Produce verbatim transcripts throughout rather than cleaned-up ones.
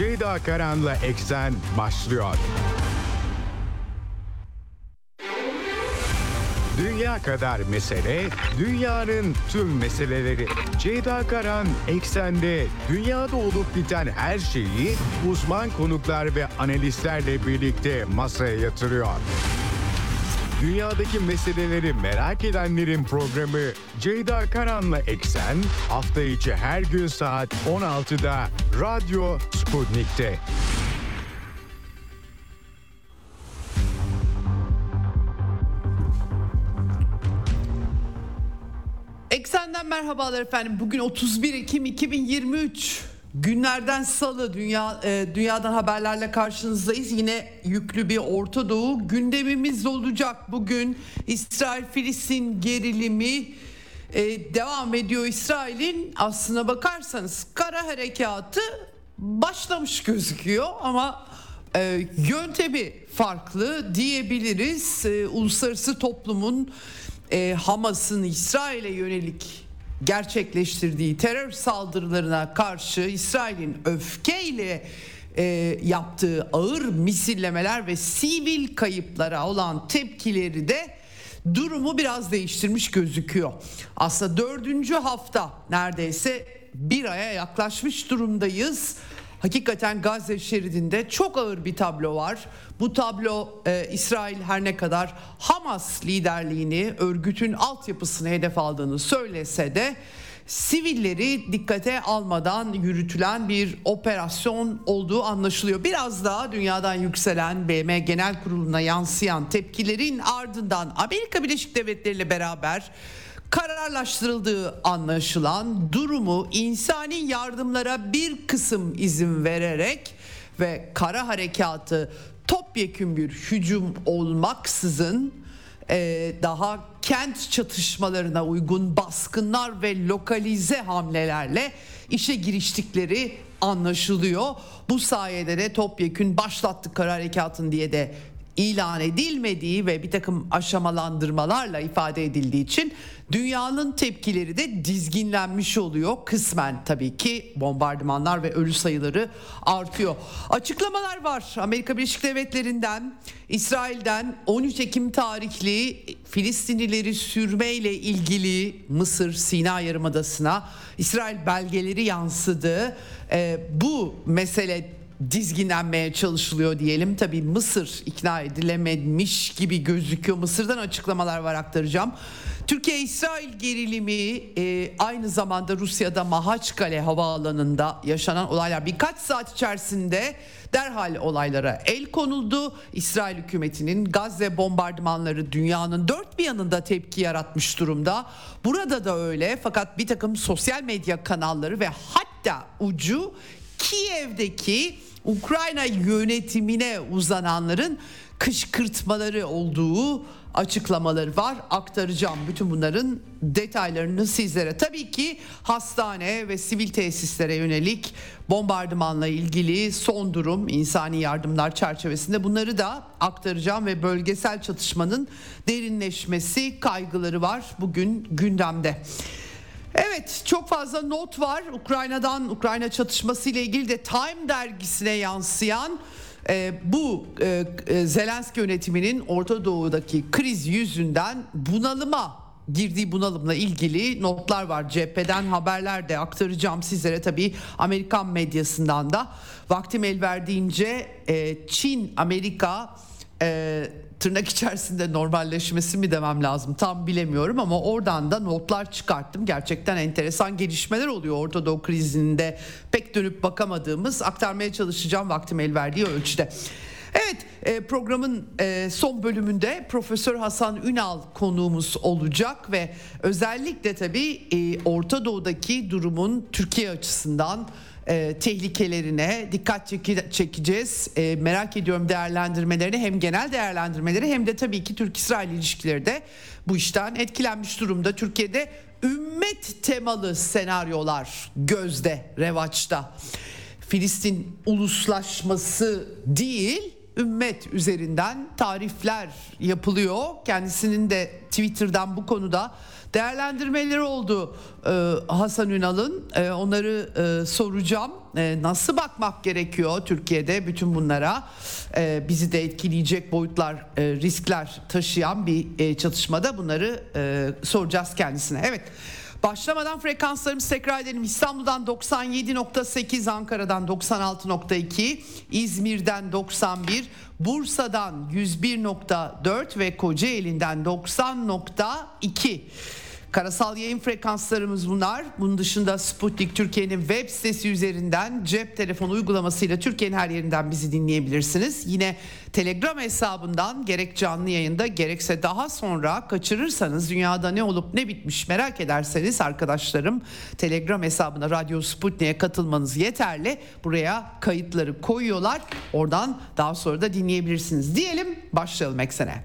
Ceyda Karan'la Eksen başlıyor. Dünya kadar mesele, dünyanın tüm meseleleri. Ceyda Karan, Eksen'de dünyada olup biten her şeyi uzman konuklar ve analistlerle birlikte masaya yatırıyor. Dünyadaki meseleleri merak edenlerin programı Ceyda Karan'la Eksen, hafta içi her gün saat on altıda Radyo Sputnik'te. Eksenden merhabalar efendim. Bugün otuz bir Ekim iki bin yirmi üç. Günlerden salı, dünya e, dünyadan haberlerle karşınızdayız. Yine yüklü bir Orta Doğu gündemimiz olacak bugün. İsrail-Filistin gerilimi e, devam ediyor. İsrail'in aslına bakarsanız kara harekatı başlamış gözüküyor ama e, yöntemi farklı diyebiliriz. E, uluslararası toplumun e, Hamas'ın İsrail'e yönelik gerçekleştirdiği terör saldırılarına karşı İsrail'in öfkeyle e, yaptığı ağır misillemeler ve sivil kayıplara olan tepkileri de durumu biraz değiştirmiş gözüküyor. Aslında dördüncü hafta, neredeyse bir aya yaklaşmış durumdayız. Hakikaten Gazze şeridinde çok ağır bir tablo var. Bu tablo e, İsrail her ne kadar Hamas liderliğini, örgütün altyapısını hedef aldığını söylese de sivilleri dikkate almadan yürütülen bir operasyon olduğu anlaşılıyor. Biraz daha dünyadan yükselen B M Genel Kurulu'na yansıyan tepkilerin ardından Amerika Birleşik Devletleri ile beraber kararlaştırıldığı anlaşılan durumu insani yardımlara bir kısım izin vererek ve kara harekatı topyekün bir hücum olmaksızın e, daha kent çatışmalarına uygun baskınlar ve lokalize hamlelerle işe giriştikleri anlaşılıyor. Bu sayede de topyekün başlattık kara harekatın diye de ilan edilmediği ve bir takım aşamalandırmalarla ifade edildiği için dünyanın tepkileri de dizginlenmiş oluyor. Kısmen tabii ki bombardımanlar ve ölü sayıları artıyor. Açıklamalar var Amerika Birleşik Devletleri'nden, İsrail'den. On üç Ekim tarihli Filistinlileri sürmeyle ilgili Mısır, Sina Yarımadası'na İsrail belgeleri yansıdı. Ee, bu mesele dizginlenmeye çalışılıyor diyelim. Tabii Mısır ikna edilememiş gibi gözüküyor. Mısır'dan açıklamalar var, aktaracağım. Türkiye-İsrail gerilimi e, aynı zamanda Rusya'da Mahaçkale havaalanında yaşanan olaylar. Birkaç saat içerisinde derhal olaylara el konuldu. İsrail hükümetinin Gazze bombardımanları dünyanın dört bir yanında tepki yaratmış durumda. Burada da öyle, fakat bir takım sosyal medya kanalları ve hatta ucu Kiev'deki Ukrayna yönetimine uzananların kışkırtmaları olduğu açıklamaları var. Aktaracağım bütün bunların detaylarını sizlere. Tabii ki hastane ve sivil tesislere yönelik bombardımanla ilgili son durum, insani yardımlar çerçevesinde bunları da aktaracağım ve bölgesel çatışmanın derinleşmesi kaygıları var bugün gündemde. Evet, çok fazla not var. Ukrayna'dan, Ukrayna çatışması ile ilgili de Time dergisine yansıyan e, bu e, e, Zelenski yönetiminin Orta Doğu'daki kriz yüzünden bunalıma girdiği bunalımla ilgili notlar var. Cepheden haberler de aktaracağım sizlere. Tabii Amerikan medyasından da vaktim el verdiğince e, Çin, Amerika E, tırnak içerisinde normalleşmesi mi demem lazım tam bilemiyorum ama oradan da notlar çıkarttım. Gerçekten enteresan gelişmeler oluyor Orta Doğu krizinde, pek dönüp bakamadığımız. Aktarmaya çalışacağım vaktim el verdiği ölçüde. Evet, programın son bölümünde Profesör Hasan Ünal konuğumuz olacak ve özellikle tabii Orta Doğu'daki durumun Türkiye açısından E, tehlikelerine dikkat çeki, çekeceğiz. E, merak ediyorum değerlendirmelerini, hem genel değerlendirmeleri hem de tabii ki Türk-İsrail ilişkileri de bu işten etkilenmiş durumda. Türkiye'de ümmet temalı senaryolar gözde, revaçta. Filistin uluslaşması değil, ümmet üzerinden tarifler yapılıyor. Kendisinin de Twitter'dan bu konuda değerlendirmeleri oldu e, Hasan Ünal'ın. E, onları e, soracağım. E, nasıl bakmak gerekiyor Türkiye'de bütün bunlara? E, bizi de etkileyecek boyutlar, e, riskler taşıyan bir e, çatışmada bunları e, soracağız kendisine. Evet. Başlamadan frekanslarımızı tekrar edelim. İstanbul'dan doksan yedi nokta sekiz, Ankara'dan doksan altı nokta iki, İzmir'den doksan bir, Bursa'dan yüz bir nokta dört ve Kocaeli'nden doksan nokta iki. Karasal yayın frekanslarımız bunlar. Bunun dışında Sputnik Türkiye'nin web sitesi üzerinden cep telefonu uygulamasıyla Türkiye'nin her yerinden bizi dinleyebilirsiniz. Yine Telegram hesabından gerek canlı yayında gerekse daha sonra kaçırırsanız, dünyada ne olup ne bitmiş merak ederseniz arkadaşlarım, Telegram hesabına Radyo Sputnik'e katılmanız yeterli. Buraya kayıtları koyuyorlar. Oradan daha sonra da dinleyebilirsiniz. Diyelim, başlayalım eksene.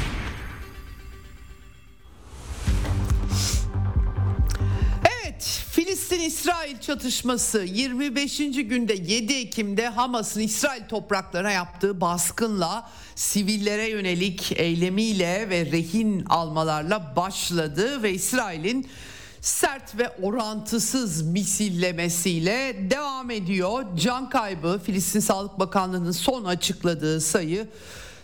Filistin-İsrail çatışması yirmi beşinci günde yedi Ekim'de Hamas'ın İsrail topraklarına yaptığı baskınla, sivillere yönelik eylemiyle ve rehin almalarla başladı ve İsrail'in sert ve orantısız misillemesiyle devam ediyor. Can kaybı, Filistin Sağlık Bakanlığı'nın son açıkladığı sayı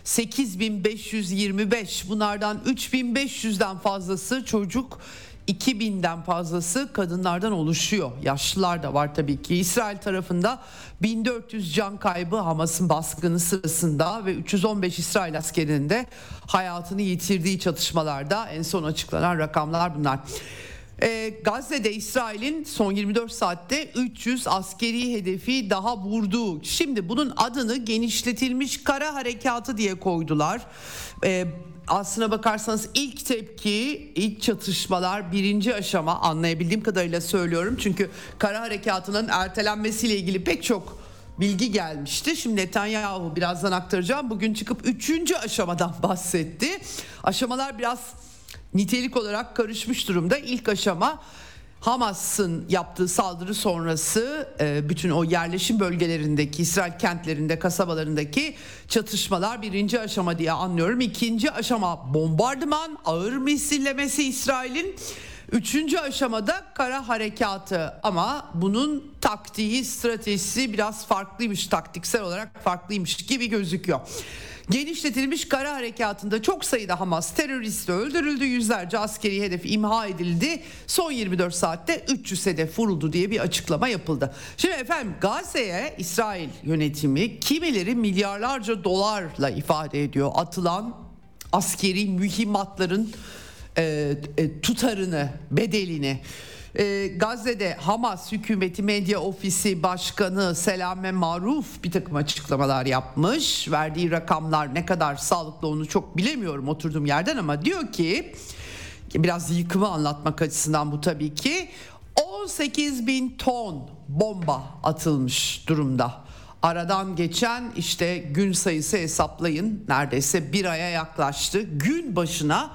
sekiz bin beş yüz yirmi beş, bunlardan üç bin beş yüzden fazlası çocuk, iki binden fazlası kadınlardan oluşuyor. Yaşlılar da var tabii ki. İsrail tarafında bin dört yüz can kaybı Hamas'ın baskını sırasında ve üç yüz on beş İsrail askerinin de hayatını yitirdiği çatışmalarda en son açıklanan rakamlar bunlar. Ee, Gazze'de İsrail'in son yirmi dört saatte üç yüz askeri hedefi daha vurdu. Şimdi bunun adını genişletilmiş kara harekatı diye koydular. Ee, Aslına bakarsanız ilk tepki, ilk çatışmalar, birinci aşama, anlayabildiğim kadarıyla söylüyorum. Çünkü kara harekatının ertelenmesiyle ilgili pek çok bilgi gelmişti. Şimdi Netanyahu, birazdan aktaracağım, bugün çıkıp üçüncü aşamadan bahsetti. Aşamalar biraz nitelik olarak karışmış durumda. İlk aşama Hamas'ın yaptığı saldırı sonrası bütün o yerleşim bölgelerindeki, İsrail kentlerinde, kasabalarındaki çatışmalar, birinci aşama diye anlıyorum. İkinci aşama bombardıman, ağır misillemesi İsrail'in. Üçüncü aşamada kara harekatı, ama bunun taktiği, stratejisi biraz farklıymış, taktiksel olarak farklıymış gibi gözüküyor. Genişletilmiş kara harekatında çok sayıda Hamas teröristi öldürüldü, yüzlerce askeri hedef imha edildi, son yirmi dört saatte üç yüz hedef vuruldu diye bir açıklama yapıldı. Şimdi efendim, Gazze'ye İsrail yönetimi, kimileri milyarlarca dolarla ifade ediyor atılan askeri mühimmatların e, e, tutarını, bedelini. Gazze'de Hamas hükümeti medya ofisi başkanı Selame Maruf bir takım açıklamalar yapmış. Verdiği rakamlar ne kadar sağlıklı onu çok bilemiyorum oturduğum yerden, ama diyor ki, biraz yıkımı anlatmak açısından bu tabii ki, on sekiz bin ton bomba atılmış durumda. Aradan geçen işte gün sayısı hesaplayın, neredeyse bir aya yaklaştı. Gün başına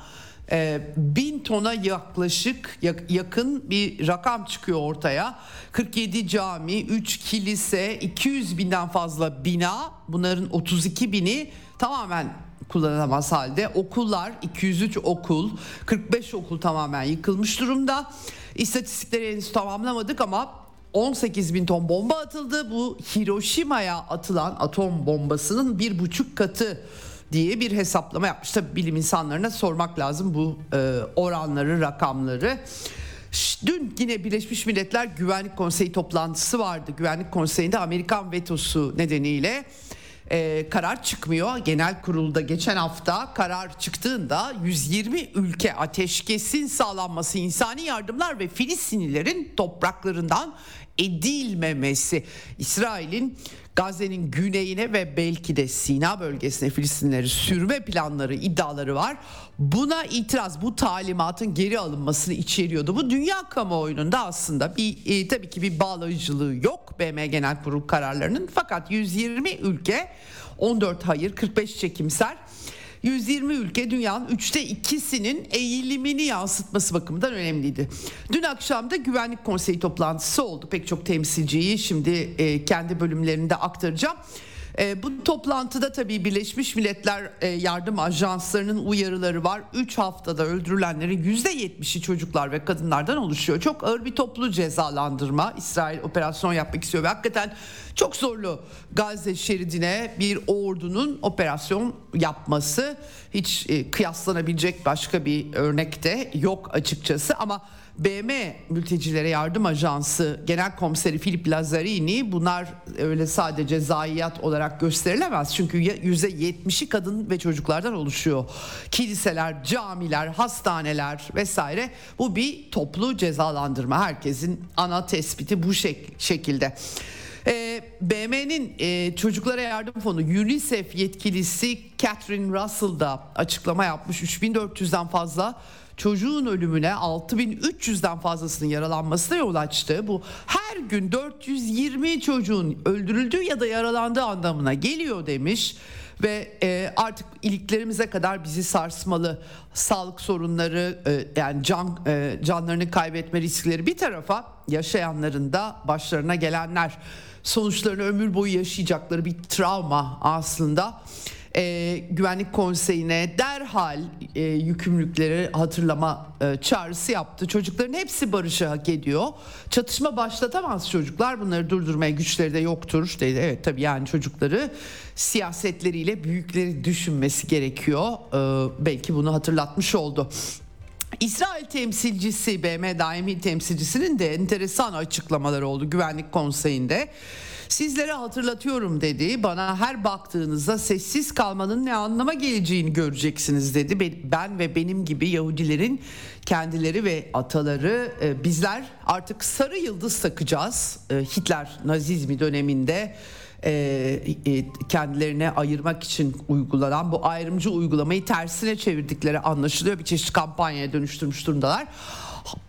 bin tona yaklaşık yakın bir rakam çıkıyor ortaya. kırk yedi cami, üç kilise, iki yüz binden fazla bina, bunların otuz iki bini tamamen kullanılamaz halde. Okullar, iki yüz üç okul, kırk beş okul tamamen yıkılmış durumda. İstatistikleri henüz tamamlamadık ama on sekiz bin ton bomba atıldı. Bu Hiroşima'ya atılan atom bombasının bir buçuk katı diye bir hesaplama yapmış. Tabii bilim insanlarına sormak lazım bu e, oranları, rakamları. Dün yine Birleşmiş Milletler Güvenlik Konseyi toplantısı vardı. Güvenlik Konseyi'nde Amerikan vetosu nedeniyle e, karar çıkmıyor. Genel kurulda geçen hafta karar çıktığında yüz yirmi ülke ateşkesin sağlanması, insani yardımlar ve Filistinlilerin topraklarından edilmemesi. İsrail'in Gazze'nin güneyine ve belki de Sina bölgesine Filistinleri sürme planları, iddiaları var. Buna itiraz, bu talimatın geri alınmasını içeriyordu. Bu dünya kamuoyunda aslında bir e, tabii ki bir bağlayıcılığı yok B M Genel Kurulu kararlarının. Fakat yüz yirmi ülke, on dört hayır, kırk beş çekimser. yüz yirmi ülke dünyanın üçte ikisinin eğilimini yansıtması bakımından önemliydi. Dün akşam da Güvenlik Konseyi toplantısı oldu. Pek çok temsilciyi şimdi kendi bölümlerinde aktaracağım. Bu toplantıda tabii Birleşmiş Milletler Yardım Ajansları'nın uyarıları var. üç haftada öldürülenlerin yüzde yetmişi çocuklar ve kadınlardan oluşuyor. Çok ağır bir toplu cezalandırma. İsrail operasyon yapmak istiyor ve hakikaten çok zorlu Gazze şeridine bir ordunun operasyon yapması. Hiç kıyaslanabilecek başka bir örnek de yok açıkçası, ama B M Mültecilere Yardım Ajansı Genel Komiseri Philippe Lazzarini, bunlar öyle sadece zayiat olarak gösterilemez. Çünkü yüzde yetmişi kadın ve çocuklardan oluşuyor. Kiliseler, camiler, hastaneler vesaire, bu bir toplu cezalandırma. Herkesin ana tespiti bu şek- şekilde. E, B M'nin e, Çocuklara Yardım Fonu UNICEF yetkilisi Catherine Russell da açıklama yapmış. üç bin dört yüzden fazla çocuğun ölümüne, altı bin üç yüzden fazlasının yaralanmasına yol açtı. Bu her gün dört yüz yirmi çocuğun öldürüldüğü ya da yaralandığı anlamına geliyor demiş. Ve e, artık iliklerimize kadar bizi sarsmalı. Sağlık sorunları, e, yani can e, canlarını kaybetme riskleri bir tarafa, yaşayanların da başlarına gelenler, sonuçlarını ömür boyu yaşayacakları bir travma aslında. E, Güvenlik Konseyi'ne derhal e, yükümlülükleri hatırlama e, çağrısı yaptı. Çocukların hepsi barışı hak ediyor. Çatışma başlatamaz çocuklar. Bunları durdurmaya güçleri de yoktur dedi. Evet tabii, yani çocukları siyasetleriyle büyükleri düşünmesi gerekiyor. E, belki bunu hatırlatmış oldu. İsrail temsilcisi, B M daimi temsilcisinin de enteresan açıklamaları oldu Güvenlik Konseyi'nde. Sizlere hatırlatıyorum dedi. Bana her baktığınızda sessiz kalmanın ne anlama geleceğini göreceksiniz dedi. Ben ve benim gibi Yahudilerin kendileri ve ataları, bizler artık sarı yıldız takacağız. Hitler Nazizmi döneminde kendilerine ayırmak için uygulanan bu ayrımcı uygulamayı tersine çevirdikleri anlaşılıyor. Bir çeşit kampanyaya dönüştürmüş durumdalar.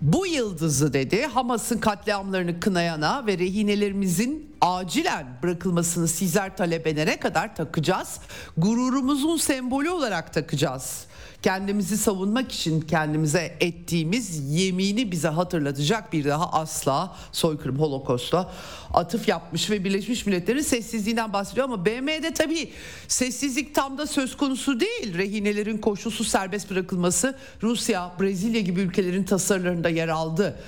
Bu yıldızı dedi, Hamas'ın katliamlarını kınayana ve rehinelerimizin acilen bırakılmasını sizler talep edene kadar takacağız. Gururumuzun sembolü olarak takacağız. Kendimizi savunmak için kendimize ettiğimiz yemini bize hatırlatacak bir daha asla. Soykırım, Holocaust'a atıf yapmış ve Birleşmiş Milletler'in sessizliğinden bahsediyor, ama B M'de tabii sessizlik tam da söz konusu değil. Rehinelerin koşulsuz serbest bırakılması Rusya, Brezilya gibi ülkelerin tasarılarında yer aldı.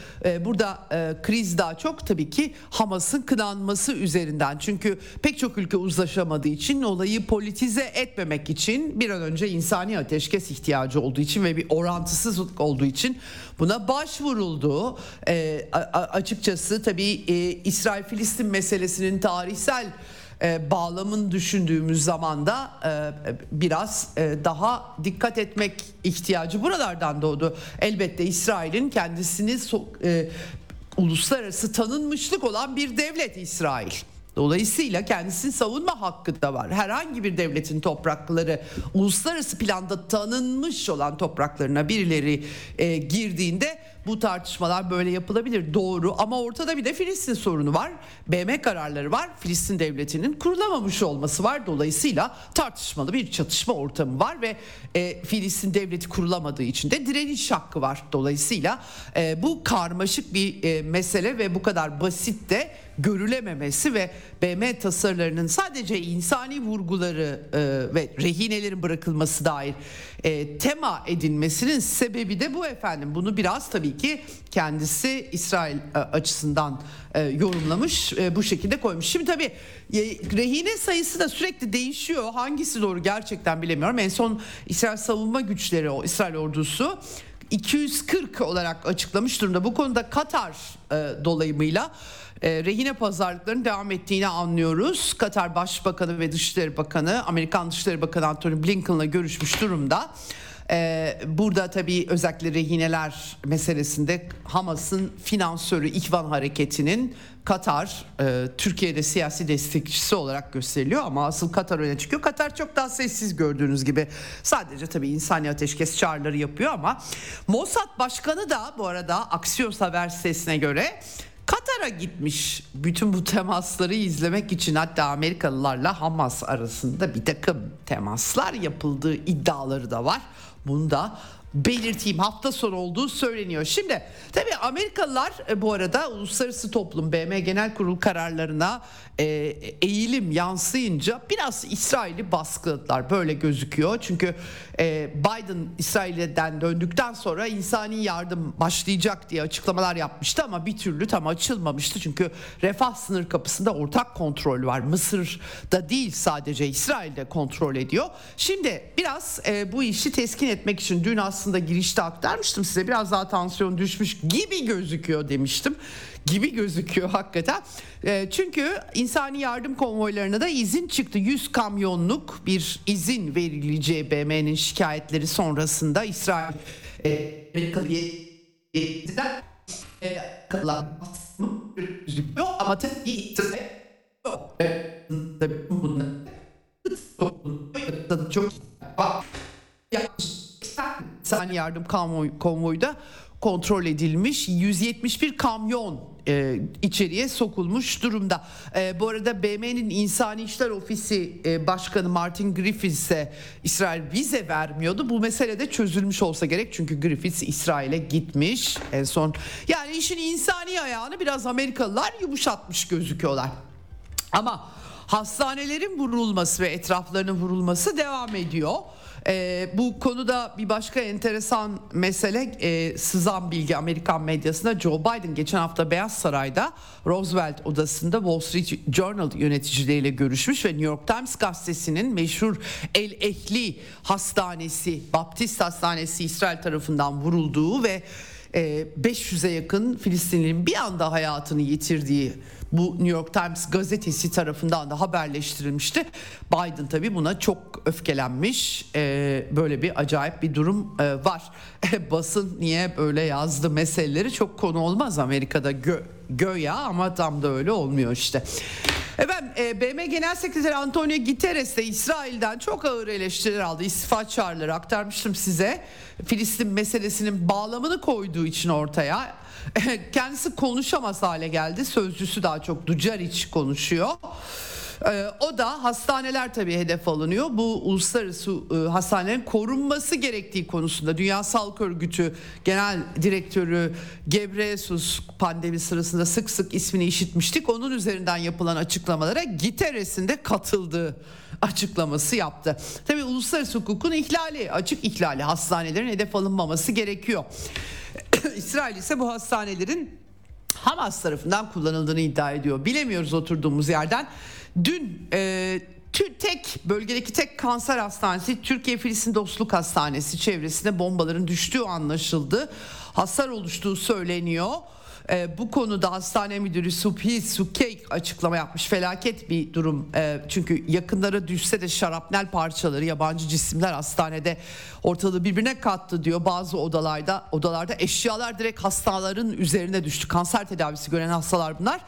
Burada kriz daha çok tabii ki Hamas'ın kınanması üzerinden. Çünkü pek çok ülke uzlaşamadığı için, olayı politize etmemek için, bir an önce insani ateşkes ihtiyacı olduğu için ve bir orantısızlık olduğu için buna başvuruldu. E, açıkçası tabii e, İsrail-Filistin meselesinin tarihsel e, bağlamını düşündüğümüz zaman da e, biraz e, daha dikkat etmek ihtiyacı buralardan doğdu. Elbette İsrail'in kendisini so- e, uluslararası tanınmışlık olan bir devlet İsrail. Dolayısıyla kendisini savunma hakkı da var. Herhangi bir devletin toprakları, uluslararası planda tanınmış olan topraklarına birileri e, girdiğinde bu tartışmalar böyle yapılabilir, doğru, ama ortada bir de Filistin sorunu var. B M kararları var. Filistin devletinin kurulamamış olması var. Dolayısıyla tartışmalı bir çatışma ortamı var ve e, Filistin devleti kurulamadığı için de direniş hakkı var. Dolayısıyla e, bu karmaşık bir e, mesele ve bu kadar basit de görülememesi ve B M tasarılarının sadece insani vurguları e, ve rehinelerin bırakılması dair e, tema edilmesinin sebebi de bu efendim. Bunu biraz tabii ki kendisi İsrail e, açısından e, yorumlamış, e, bu şekilde koymuş. Şimdi tabii e, rehine sayısı da sürekli değişiyor. Hangisi doğru gerçekten bilemiyorum. En son İsrail savunma güçleri, o İsrail ordusu iki yüz kırk olarak açıklamış durumda. Bu konuda Katar e, dolayımıyla e, rehine pazarlıklarının devam ettiğini anlıyoruz. Katar Başbakanı ve Dışişleri Bakanı, Amerikan Dışişleri Bakanı Antony Blinken'la görüşmüş durumda. Ee, burada tabii özellikle rehineler meselesinde Hamas'ın finansörü İhvan Hareketi'nin Katar, e, Türkiye'de siyasi destekçisi olarak gösteriliyor ama asıl Katar öne çıkıyor. Katar çok daha sessiz gördüğünüz gibi. Sadece tabii insani ateşkes çağrıları yapıyor ama Mossad Başkanı da bu arada Axios haber sitesine göre Katar'a gitmiş bütün bu temasları izlemek için, hatta Amerikalılarla Hamas arasında bir takım temaslar yapıldığı iddiaları da var. Bunu da belirteyim, hafta sonu olduğu söyleniyor. Şimdi tabii Amerikalılar bu arada uluslararası toplum B M Genel Kurulu kararlarına e, eğilim yansıyınca biraz İsrail'i baskıladılar. Böyle gözüküyor. Çünkü e, Biden İsrail'den döndükten sonra insani yardım başlayacak diye açıklamalar yapmıştı ama bir türlü tam açılmamıştı. Çünkü Refah sınır kapısında ortak kontrol var. Mısır'da değil, sadece İsrail'de kontrol ediyor. Şimdi biraz e, bu işi teskin etmek için dün aslında Aslında girişte aktarmıştım size, biraz daha tansiyon düşmüş gibi gözüküyor demiştim. Gibi gözüküyor hakikaten. E, çünkü insani yardım konvoylarına da izin çıktı. yüz kamyonluk bir izin verileceği B M'nin şikayetleri sonrasında İsrail Amerikalı yetkililer kalan gözüküyor ama tabii İsrail yok. Tabii bunun çok İnsani yardım konvoyu da kontrol edilmiş. yüz yetmiş bir kamyon e, içeriye sokulmuş durumda. E, bu arada B M'nin İnsani İşler Ofisi e, Başkanı Martin Griffiths'e İsrail vize vermiyordu. Bu mesele de çözülmüş olsa gerek. Çünkü Griffiths İsrail'e gitmiş en son. Yani işin insani ayağını biraz Amerikalılar yumuşatmış gözüküyorlar. Ama hastanelerin vurulması ve etraflarının vurulması devam ediyor. Ee, bu konuda bir başka enteresan mesele, e, sızan bilgi Amerikan medyasında. Joe Biden geçen hafta Beyaz Saray'da Roosevelt odasında Wall Street Journal yöneticileriyle görüşmüş ve New York Times gazetesinin meşhur El Ehli Hastanesi, Baptist Hastanesi İsrail tarafından vurulduğu ve beş yüze yakın Filistinli'nin bir anda hayatını yitirdiği bu New York Times gazetesi tarafından da haberleştirilmişti. Biden tabii buna çok öfkelenmiş. Böyle bir acayip bir durum var. Basın niye böyle yazdı meseleleri çok konu olmaz Amerika'da gö- göya ama tam da öyle olmuyor işte. Efendim, B M Genel Sekreteri Antonio Guterres de İsrail'den çok ağır eleştiriler aldı. İstifa çağrıları aktarmıştım size. Filistin meselesinin bağlamını koyduğu için ortaya. Kendisi konuşamaz hale geldi. Sözcüsü daha çok Ducaric konuşuyor. O da hastaneler tabii hedef alınıyor. Bu uluslararası hastanelerin korunması gerektiği konusunda Dünya Sağlık Örgütü Genel Direktörü Gebreyesus, pandemi sırasında sık sık ismini işitmiştik. Onun üzerinden yapılan açıklamalara Guterres'in de katıldığı açıklaması yaptı. Tabii uluslararası hukukun ihlali, açık ihlali, hastanelerin hedef alınmaması gerekiyor. İsrail ise bu hastanelerin Hamas tarafından kullanıldığını iddia ediyor. Bilemiyoruz oturduğumuz yerden. Dün e, tek bölgedeki tek kanser hastanesi Türkiye-Filistin Dostluk Hastanesi çevresinde bombaların düştüğü anlaşıldı. Hasar oluştuğu söyleniyor. E, bu konuda hastane müdürü Subhi Sukeyk açıklama yapmış. Felaket bir durum. E, çünkü yakınlara düşse de şarapnel parçaları, yabancı cisimler hastanede ortalığı birbirine kattı diyor. Bazı odalarda odalarda eşyalar direkt hastaların üzerine düştü. Kanser tedavisi gören hastalar bunlar.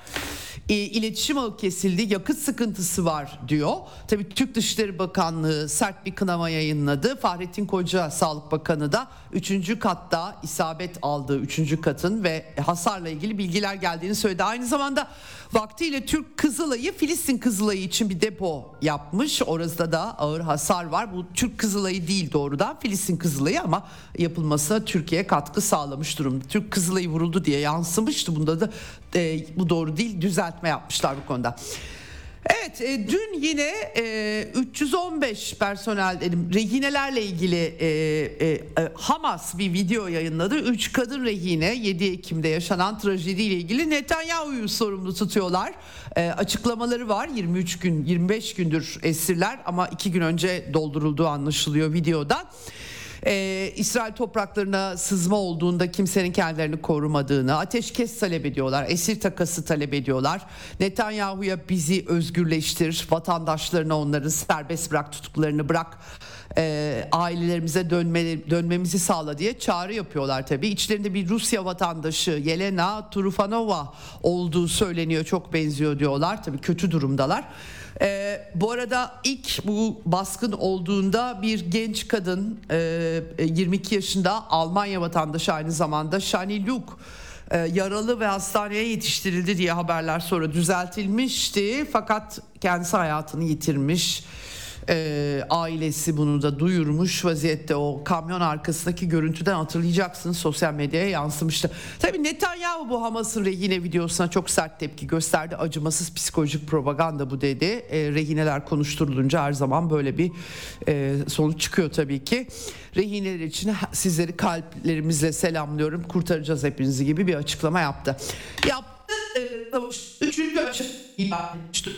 E, iletişim ağı kesildi, yakıt sıkıntısı var diyor. Tabii Türk Dışişleri Bakanlığı sert bir kınama yayınladı. Fahrettin Koca Sağlık Bakanı da üçüncü katta isabet aldığı üçüncü katın ve hasarla ilgili bilgiler geldiğini söyledi. Aynı zamanda vaktiyle Türk Kızılay'ı Filistin Kızılay'ı için bir depo yapmış. Orada da ağır hasar var. Bu Türk Kızılay'ı değil doğrudan Filistin Kızılay'ı ama yapılmasına Türkiye katkı sağlamış durumda. Türk Kızılay'ı vuruldu diye yansımıştı. Bunda da e, bu doğru değil, düzeltme yapmışlar bu konuda. Evet, e, dün yine e, üç yüz on beş personel rehinelerle ilgili e, e, Hamas bir video yayınladı. üç kadın rehine yedi Ekim'de yaşanan trajediyle ilgili Netanyahu'yu sorumlu tutuyorlar. E, açıklamaları var. yirmi üç gün yirmi beş gündür esirler ama iki gün önce doldurulduğu anlaşılıyor videoda. Ee, İsrail topraklarına sızma olduğunda kimsenin kendilerini korumadığını, ateşkes talep ediyorlar, esir takası talep ediyorlar. Netanyahu'ya bizi özgürleştir, vatandaşlarına onları serbest bırak, tutuklarını bırak e, ailelerimize dönme, dönmemizi sağla diye çağrı yapıyorlar tabii. İçlerinde bir Rusya vatandaşı Yelena Trufanova olduğu söyleniyor. Çok benziyor diyorlar. Tabii kötü durumdalar. E, bu arada ilk bu baskın olduğunda bir genç kadın e, yirmi iki yaşında Almanya vatandaşı aynı zamanda Shani Luke yaralı ve hastaneye yetiştirildi diye haberler sonra düzeltilmişti. Fakat kendisi hayatını yitirmiş. E, ailesi bunu da duyurmuş vaziyette. O kamyon arkasındaki görüntüden hatırlayacaksınız, sosyal medyaya yansımıştı. Tabii Netanyahu bu Hamas'ın rehine videosuna çok sert tepki gösterdi. Acımasız psikolojik propaganda bu dedi. E, rehineler konuşturulunca her zaman böyle bir e, sonuç çıkıyor tabii ki. Rehineler için sizleri kalplerimizle selamlıyorum. Kurtaracağız hepinizi gibi bir açıklama yaptı. Yaptı. E, üçüncü açıklama yaptı.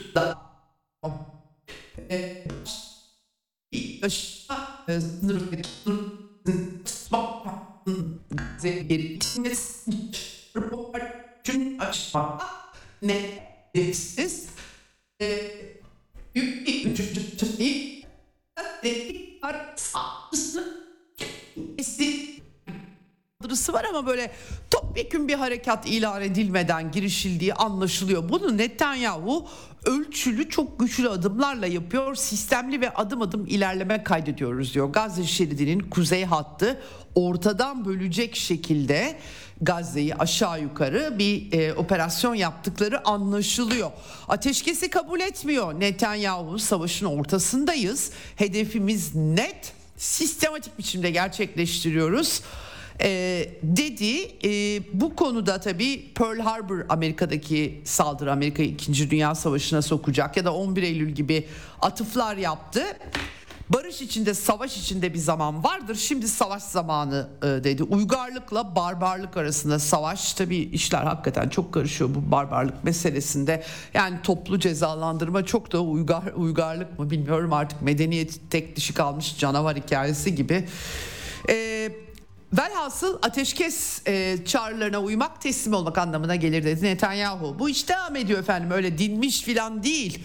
Var ama böyle topyekün bir harekat ilan edilmeden girişildiği anlaşılıyor. Bunu Netanyahu ölçülü, çok güçlü adımlarla yapıyor. Sistemli ve adım adım ilerleme kaydediyoruz diyor. Gazze şeridinin kuzey hattı ortadan bölecek şekilde Gazze'yi aşağı yukarı bir e, operasyon yaptıkları anlaşılıyor. Ateşkesi kabul etmiyor Netanyahu. Savaşın ortasındayız. Hedefimiz net, sistematik biçimde gerçekleştiriyoruz. Ee, dedi e, bu konuda tabii Pearl Harbor, Amerika'daki saldırı Amerika'yı ikinci. Dünya Savaşı'na sokacak ya da on bir Eylül gibi atıflar yaptı. Barış içinde, savaş içinde bir zaman vardır. Şimdi savaş zamanı e, dedi. Uygarlıkla barbarlık arasında savaş. Tabii işler hakikaten çok karışıyor bu barbarlık meselesinde. Yani toplu cezalandırma çok da uygar, uygarlık mı bilmiyorum artık, medeniyet tek dişi kalmış canavar hikayesi gibi. Eee Velhasıl ateşkes e, çağrılarına uymak teslim olmak anlamına gelir dedi Netanyahu. Bu iş devam ediyor efendim, öyle dinmiş filan değil.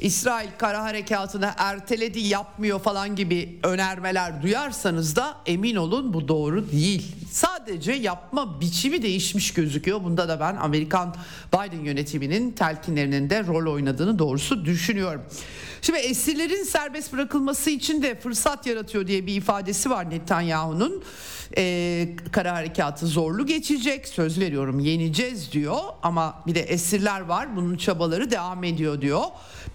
İsrail kara harekatını erteledi, yapmıyor falan gibi önermeler duyarsanız da emin olun bu doğru değil. Sadece yapma biçimi değişmiş gözüküyor. Bunda da ben Amerikan Biden yönetiminin telkinlerinin de rol oynadığını doğrusu düşünüyorum. Şimdi esirlerin serbest bırakılması için de fırsat yaratıyor diye bir ifadesi var Netanyahu'nun. Ee, kara harekatı zorlu geçecek, söz veriyorum yeneceğiz diyor ama bir de esirler var, bunun çabaları devam ediyor diyor.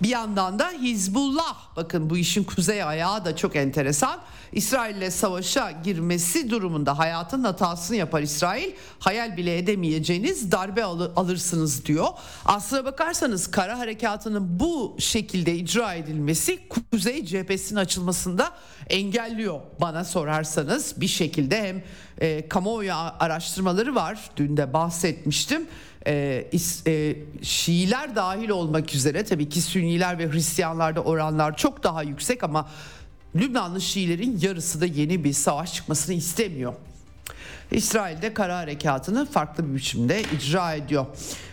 Bir yandan da Hizbullah, bakın bu işin kuzey ayağı da çok enteresan. İsrail'le savaşa girmesi durumunda hayatın hatasını yapar İsrail. Hayal bile edemeyeceğiniz darbe al- alırsınız diyor. Aslına bakarsanız kara harekatının bu şekilde icra edilmesi kuzey cephesinin açılmasında engelliyor bana sorarsanız. Bir şekilde hem e, kamuoyu araştırmaları var, dün de bahsetmiştim. Ee, e, Şiiler dahil olmak üzere tabii ki Sünniler ve Hristiyanlarda oranlar çok daha yüksek ama Lübnanlı Şiilerin yarısı da yeni bir savaş çıkmasını istemiyor. İsrail'de kara harekatını farklı bir biçimde icra ediyor.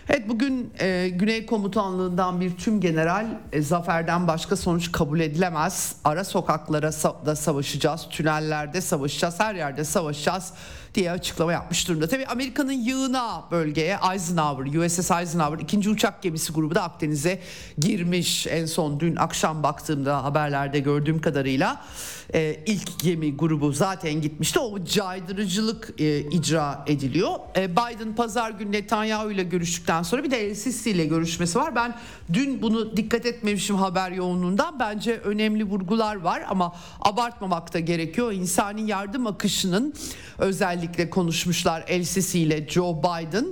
Evet, bugün e, Güney Komutanlığından bir tüm general e, zaferden başka sonuç kabul edilemez. Ara sokaklara sa- da savaşacağız, tünellerde savaşacağız, her yerde savaşacağız diye açıklama yapmış durumda. Tabii Amerika'nın yığına bölgeye Eisenhower, U S S Eisenhower ikinci uçak gemisi grubu da Akdeniz'e girmiş. En son dün akşam baktığımda haberlerde gördüğüm kadarıyla e, ilk gemi grubu zaten gitmişti. O caydırıcılık e, icra ediliyor. E, Biden pazar günü Netanyahu ile görüştükten sonra bir de El Sisi ile görüşmesi var. Ben dün bunu dikkat etmemişim haber yoğunluğundan. Bence önemli vurgular var ama abartmamak da gerekiyor. İnsani yardım akışının özelliği konuşmuşlar El Sisi ile Joe Biden.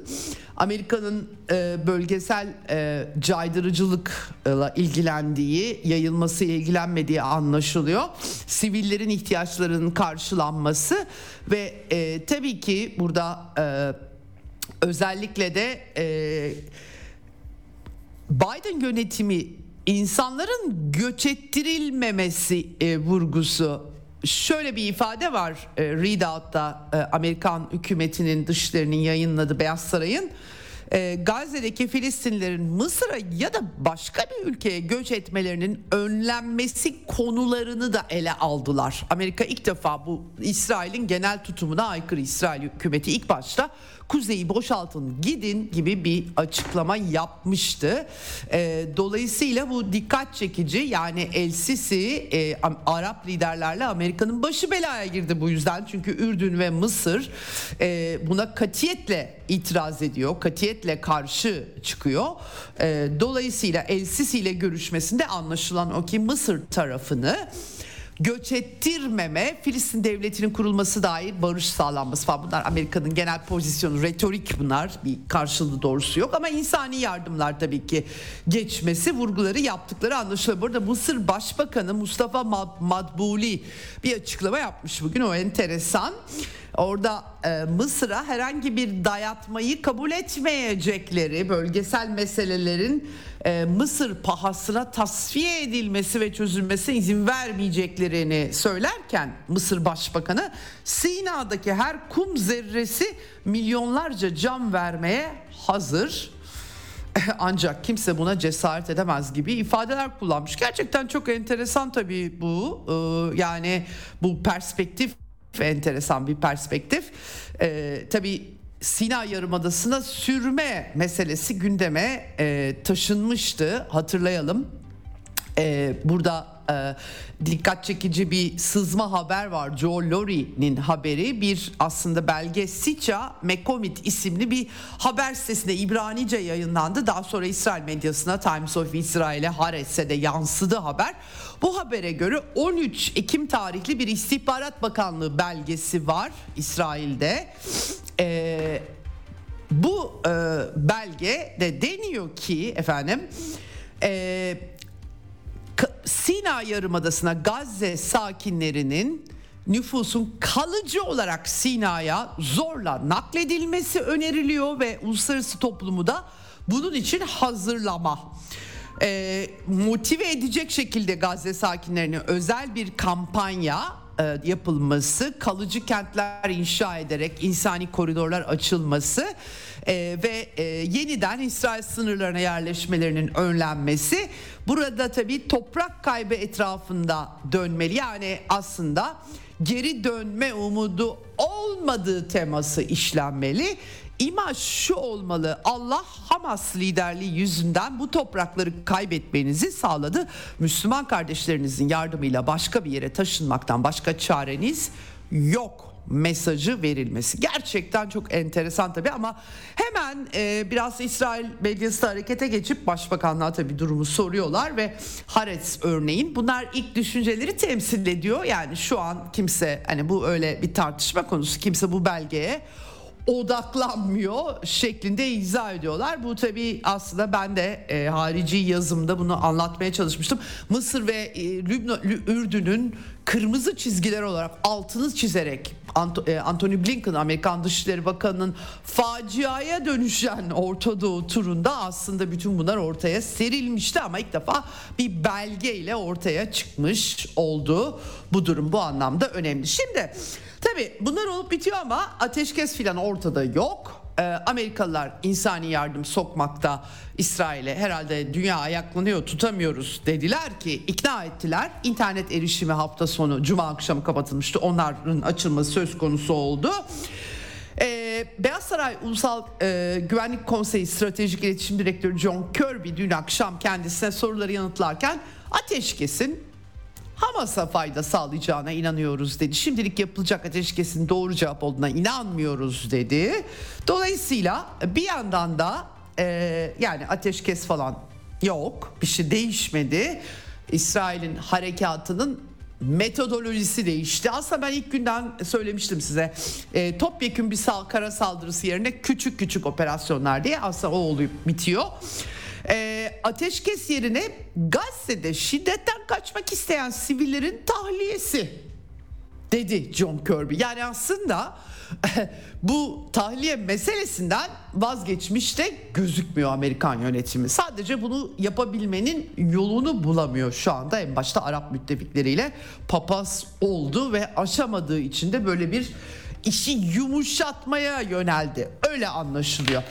Amerika'nın e, bölgesel e, caydırıcılıkla ilgilendiği, yayılması ile ilgilenmediği anlaşılıyor. Sivillerin ihtiyaçlarının karşılanması ve e, tabii ki burada e, özellikle de e, Biden yönetimi insanların göç ettirilmemesi e, vurgusu. Şöyle bir ifade var e, readout'ta e, Amerikan hükümetinin dışlarının yayınladığı Beyaz Saray'ın e, Gazze'deki Filistinlerin Mısır'a ya da başka bir ülkeye göç etmelerinin önlenmesi konularını da ele aldılar. Amerika ilk defa bu İsrail'in genel tutumuna aykırı, İsrail hükümeti ilk başta kuzeyi boşaltın gidin gibi bir açıklama yapmıştı. E, dolayısıyla bu dikkat çekici, yani El Sisi e, Arap liderlerle Amerika'nın başı belaya girdi bu yüzden. Çünkü Ürdün ve Mısır e, buna katiyetle itiraz ediyor, katiyetle karşı çıkıyor. E, dolayısıyla El Sisi ile görüşmesinde anlaşılan o ki Mısır tarafını göç ettirmeme, Filistin devletinin kurulması dair barış sağlanması falan, bunlar Amerika'nın genel pozisyonu, retorik bunlar, bir karşılığı doğrusu yok ama insani yardımlar tabii ki geçmesi vurguları yaptıkları anlaşılıyor. Burada Mısır Başbakanı Mustafa Madbuli bir açıklama yapmış bugün, o enteresan. Orada e, Mısır'a herhangi bir dayatmayı kabul etmeyecekleri, bölgesel meselelerin e, Mısır pahasına tasfiye edilmesi ve çözülmesine izin vermeyeceklerini söylerken Mısır Başbakanı, Sina'daki her kum zerresi milyonlarca can vermeye hazır, ancak kimse buna cesaret edemez gibi ifadeler kullanmış. Gerçekten çok enteresan tabii bu, ee, yani bu perspektif enteresan bir perspektif. Ee, tabii Sina Yarımadası'na sürme meselesi gündeme e, taşınmıştı, hatırlayalım. Ee, burada e, dikkat çekici bir sızma haber var. Joe Lori'nin haberi, bir aslında belge Sicha Mekomit isimli bir haber sitesinde İbranice yayınlandı. Daha sonra İsrail medyasına, Times of Israel'e, Haaretz'e de yansıdı haber. Bu habere göre on üç Ekim tarihli bir İstihbarat Bakanlığı belgesi var İsrail'de. Ee, bu e, belge de deniyor ki efendim... E, Sina Yarımadası'na Gazze sakinlerinin nüfusun kalıcı olarak Sina'ya zorla nakledilmesi öneriliyor ve uluslararası toplumu da bunun için hazırlama. E, motive edecek şekilde Gazze sakinlerine özel bir kampanya e, yapılması, kalıcı kentler inşa ederek insani koridorlar açılması e, ve e, yeniden İsrail sınırlarına yerleşmelerinin önlenmesi. Burada tabii toprak kaybı etrafında dönmeli, yani aslında geri dönme umudu olmadığı teması işlenmeli. İmaj şu olmalı: Allah Hamas liderliği yüzünden bu toprakları kaybetmenizi sağladı. Müslüman kardeşlerinizin yardımıyla başka bir yere taşınmaktan başka çareniz yok mesajı verilmesi. Gerçekten çok enteresan tabii ama hemen e, biraz İsrail medyası harekete geçip başbakanlığa tabii durumu soruyorlar ve Haaretz örneğin bunlar ilk düşünceleri temsil ediyor. Yani şu an kimse, hani bu öyle bir tartışma konusu, kimse bu belgeye odaklanmıyor şeklinde izah ediyorlar. Bu tabii aslında ben de e, harici yazımda bunu anlatmaya çalışmıştım. Mısır ve e, Lübnan, Ürdün'ün kırmızı çizgiler olarak altını çizerek Ant- e, Antony Blinken, Amerikan Dışişleri Bakanı'nın faciaya dönüşen Orta Doğu turunda aslında bütün bunlar ortaya serilmişti ama ilk defa bir belgeyle ortaya çıkmış oldu bu durum, bu anlamda önemli. Şimdi tabii bunlar olup bitiyor ama ateşkes filan ortada yok. Ee, Amerikalılar insani yardım sokmakta İsrail'e, herhalde dünya ayaklanıyor tutamıyoruz dediler ki ikna ettiler. İnternet erişimi hafta sonu cuma akşamı kapatılmıştı, onların açılması söz konusu oldu. Ee, Beyaz Saray Ulusal e, Güvenlik Konseyi Stratejik İletişim Direktörü John Kirby dün akşam kendisine soruları yanıtlarken ateşkesin Hamas'a fayda sağlayacağına inanıyoruz dedi. Şimdilik yapılacak ateşkesin doğru cevap olduğuna inanmıyoruz dedi. Dolayısıyla bir yandan da e, yani ateşkes falan yok, bir şey değişmedi. İsrail'in harekatının metodolojisi değişti. Aslında ben ilk günden söylemiştim size, e, topyekün bir sal, kara saldırısı yerine küçük küçük operasyonlar diye aslında o olup bitiyor. E, ateşkes yerine Gazze'de şiddetten kaçmak isteyen sivillerin tahliyesi dedi John Kirby. Yani aslında bu tahliye meselesinden vazgeçmiş de gözükmüyor Amerikan yönetimi. Sadece bunu yapabilmenin yolunu bulamıyor şu anda. En başta Arap müttefikleriyle papaz oldu ve aşamadığı için de böyle bir işi yumuşatmaya yöneldi. Öyle anlaşılıyor.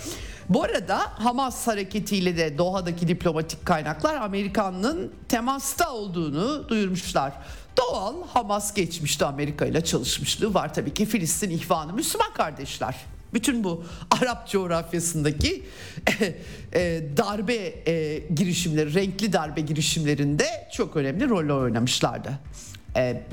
Bu arada Hamas hareketiyle de Doha'daki diplomatik kaynaklar Amerika'nın temasta olduğunu duyurmuşlar. Doğal, Hamas geçmişte Amerika ile çalışmışlığı var tabii ki. Filistin ihvanı, Müslüman kardeşler. Bütün bu Arap coğrafyasındaki darbe girişimleri, renkli darbe girişimlerinde çok önemli rol oynamışlardı.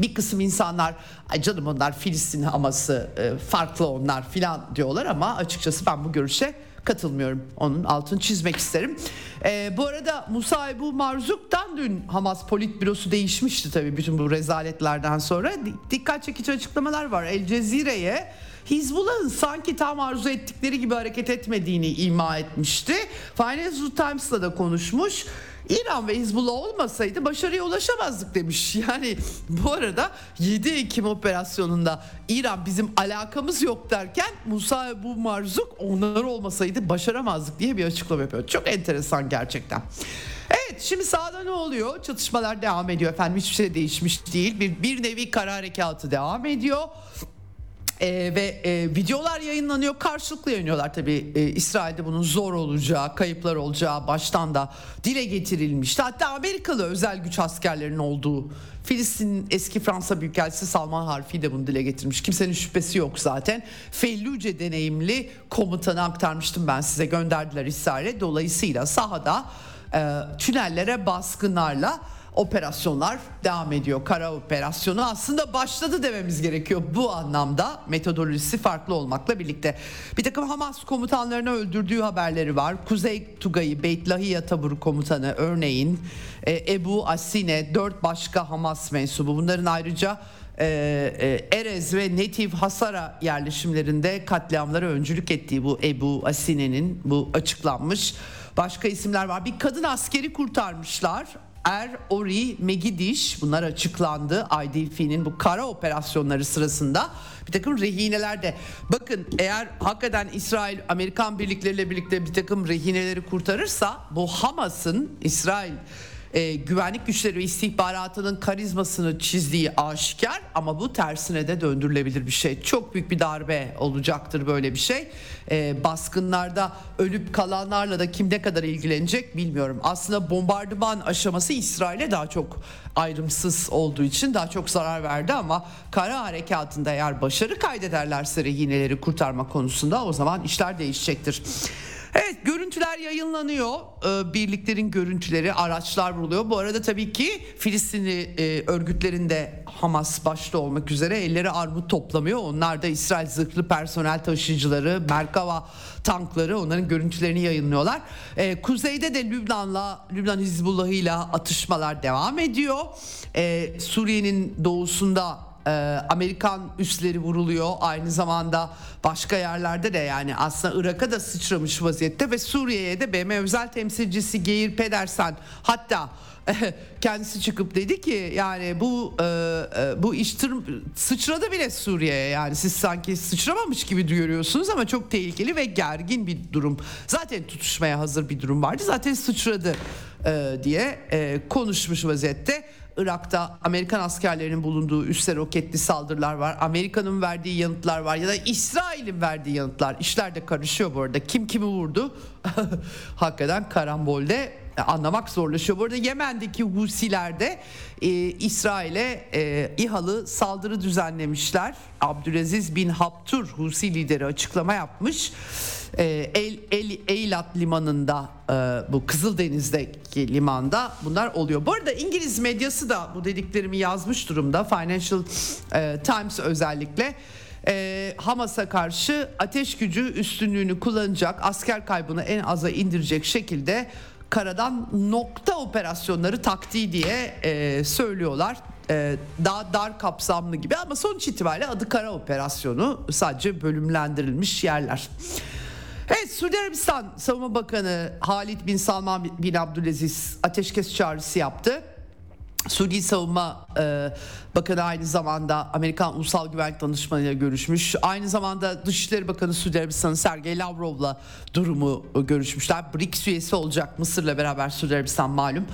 Bir kısım insanlar, ay canım onlar Filistin Hamas'ı farklı onlar filan diyorlar ama açıkçası ben bu görüşe katılmıyorum. Onun altını çizmek isterim. Ee, bu arada Musa Ebu Marzuk'tan dün Hamas politbürosu değişmişti tabii bütün bu rezaletlerden sonra. Dikkat çekici açıklamalar var. El Cezire'ye Hizbullah'ın sanki tam arzu ettikleri gibi hareket etmediğini ima etmişti. Financial Times'la da konuşmuş. İran ve Hizbullah olmasaydı başarıya ulaşamazdık demiş. Yani bu arada yedi Ekim operasyonunda İran bizim alakamız yok derken Musa Ebu Marzuk onlar olmasaydı başaramazdık diye bir açıklama yapıyor. Çok enteresan gerçekten. Evet, şimdi sahada ne oluyor? Çatışmalar devam ediyor efendim, hiçbir şey değişmiş değil. Bir, bir nevi kara harekatı devam ediyor. Ee, ve e, videolar yayınlanıyor, karşılıklı yayınlıyorlar tabii. e, İsrail'de bunun zor olacağı, kayıplar olacağı baştan da dile getirilmişti. Hatta Amerikalı özel güç askerlerinin olduğu, Filistin eski Fransa Büyükelçisi Salman Harfi de bunu dile getirmiş. Kimsenin şüphesi yok zaten. Felluce deneyimli komutanı aktarmıştım ben size, gönderdiler İsrail'e. Dolayısıyla sahada e, tünellere baskınlarla operasyonlar devam ediyor. Kara operasyonu aslında başladı dememiz gerekiyor bu anlamda, metodolojisi farklı olmakla birlikte. Bir takım Hamas komutanlarını öldürdüğü haberleri var. Kuzey Tugay'ı Beit Lahiya taburu komutanı örneğin, Ebu Asine, dört başka Hamas mensubu, bunların ayrıca Erez ve Netiv Hasara yerleşimlerinde katliamlara öncülük ettiği bu Ebu Asine'nin bu açıklanmış. Başka isimler var. Bir kadın askeri kurtarmışlar. Er, Ori, Megidiş, bunlar açıklandı I D F'nin bu kara operasyonları sırasında. Bir takım rehineler de, bakın eğer hakikaten İsrail Amerikan birlikleriyle birlikte bir takım rehineleri kurtarırsa bu Hamas'ın İsrail e, güvenlik güçleri ve istihbaratının karizmasını çizdiği aşikar ama bu tersine de döndürülebilir bir şey. Çok büyük bir darbe olacaktır böyle bir şey. E, baskınlarda ölüp kalanlarla da kim ne kadar ilgilenecek bilmiyorum. Aslında bombardıman aşaması İsrail'e daha çok ayrımsız olduğu için daha çok zarar verdi ama kara harekatında eğer başarı kaydederlerse rehineleri kurtarma konusunda o zaman işler değişecektir. Evet, görüntüler yayınlanıyor, ee, birliklerin görüntüleri, araçlar vuruluyor. Bu arada tabii ki Filistinli e, örgütlerinde Hamas başta olmak üzere elleri armut toplamıyor. Onlar da İsrail zırhlı personel taşıyıcıları, Merkava tankları, onların görüntülerini yayınlıyorlar. Ee, kuzeyde de Lübnan'la, Lübnan Hizbullah'ıyla atışmalar devam ediyor. Ee, Suriye'nin doğusunda Amerikan üsleri vuruluyor. Aynı zamanda başka yerlerde de, yani aslında Irak'a da sıçramış vaziyette ve Suriye'ye de B M özel temsilcisi Geir Pedersen hatta kendisi çıkıp dedi ki yani bu bu iş tır- sıçradı bile Suriye'ye, yani siz sanki sıçramamış gibi görüyorsunuz ama çok tehlikeli ve gergin bir durum. Zaten tutuşmaya hazır bir durum vardı. Zaten sıçradı diye konuşmuş vaziyette. Irak'ta Amerikan askerlerinin bulunduğu üsse roketli saldırılar var. Amerika'nın verdiği yanıtlar var ya da İsrail'in verdiği yanıtlar. İşler de karışıyor bu arada. Kim kimi vurdu? Hakikaten karambolde anlamak zorlaşıyor. Bu arada Yemen'deki Husilerde e, İsrail'e e, İHA'lı saldırı düzenlemişler. Abdülaziz bin Haptur Husi lideri açıklama yapmış. E, El, El Eylat limanında, e, bu Kızıldeniz'deki limanda bunlar oluyor. Bu arada İngiliz medyası da bu dediklerimi yazmış durumda. Financial e, Times özellikle. Ee, Hamas'a karşı ateş gücü üstünlüğünü kullanacak, asker kaybını en aza indirecek şekilde karadan nokta operasyonları taktiği diye e, söylüyorlar. E, daha dar kapsamlı gibi ama sonuç itibariyle adı kara operasyonu, sadece bölümlendirilmiş yerler. Evet, Suudi Arabistan Savunma Bakanı Halid bin Salman bin Abdülaziz ateşkes çağrısı yaptı. Suudi Savunma e, Bakanı aynı zamanda Amerikan Ulusal Güvenlik Danışmanı'yla görüşmüş. Aynı zamanda Dışişleri Bakanı Suudi Arabistan'ın Sergey Lavrov'la durumu görüşmüşler. B R I C S üyesi olacak Mısır'la beraber Suudi Arabistan malum.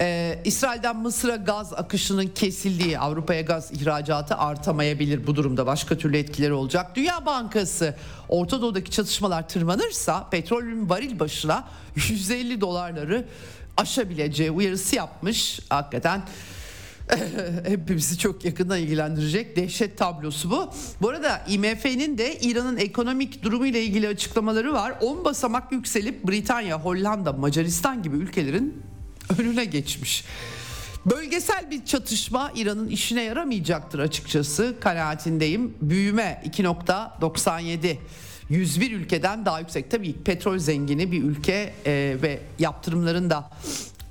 Ee, İsrail'den Mısır'a gaz akışının kesildiği, Avrupa'ya gaz ihracatı artamayabilir bu durumda. Başka türlü etkileri olacak. Dünya Bankası Orta Doğu'daki çatışmalar tırmanırsa petrolün varil başına yüz elli dolarları aşabileceği uyarısı yapmış. Hakikaten hepimizi çok yakından ilgilendirecek dehşet tablosu bu. Bu arada I M F'nin de İran'ın ekonomik durumuyla ilgili açıklamaları var. on basamak yükselip Britanya, Hollanda, Macaristan gibi ülkelerin önüne geçmiş. Bölgesel bir çatışma İran'ın işine yaramayacaktır açıkçası kanaatindeyim. Büyüme iki virgül doksan yedi. yüz bir ülkeden daha yüksek. Tabii petrol zengini bir ülke e, ve yaptırımların da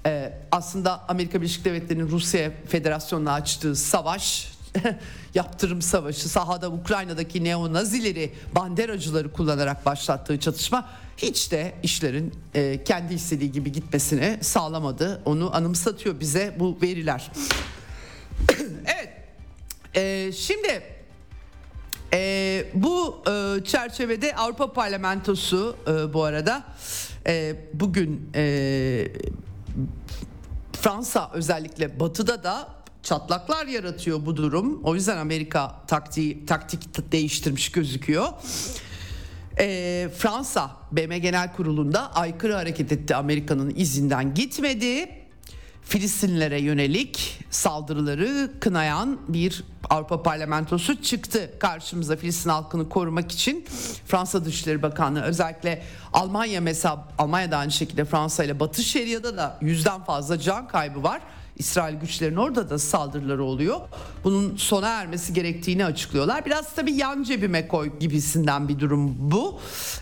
e, aslında Amerika Birleşik Devletleri'nin Rusya Federasyonu'na açtığı savaş, yaptırım savaşı, sahada Ukrayna'daki neo-nazileri, banderacıları kullanarak başlattığı çatışma hiç de işlerin e, kendi istediği gibi gitmesini sağlamadı. Onu anımsatıyor bize bu veriler. Evet, e, şimdi... Ee, bu e, çerçevede Avrupa Parlamentosu e, bu arada e, bugün e, Fransa özellikle Batı'da da çatlaklar yaratıyor bu durum. O yüzden Amerika taktiği, taktik değiştirmiş gözüküyor. E, Fransa B M Genel Kurulu'nda aykırı hareket etti. Amerika'nın izinden gitmedi. Filistinlilere yönelik saldırıları kınayan bir Avrupa Parlamentosu çıktı karşımıza Filistin halkını korumak için. Fransa Dışişleri Bakanlığı özellikle Almanya mesela, Almanya'da aynı şekilde Fransa ile Batı Şeria'da da yüzden fazla can kaybı var. İsrail güçlerinin orada da saldırıları oluyor. Bunun sona ermesi gerektiğini açıklıyorlar. Biraz tabii yan cebime koy gibisinden bir durum bu.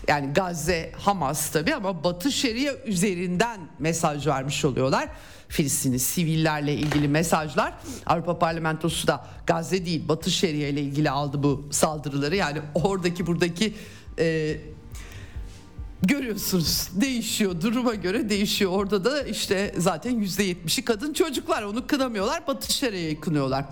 Yani Gazze, Hamas tabii ama Batı Şeria üzerinden mesaj vermiş oluyorlar. Filistinli sivillerle ilgili mesajlar. Avrupa Parlamentosu da Gazze değil Batı Şeria ile ilgili aldı bu saldırıları. Yani oradaki buradaki e, görüyorsunuz değişiyor, duruma göre değişiyor. Orada da işte zaten yüzde yetmişi kadın çocuklar, onu kınamıyorlar, Batı Şeria'yı kınıyorlar.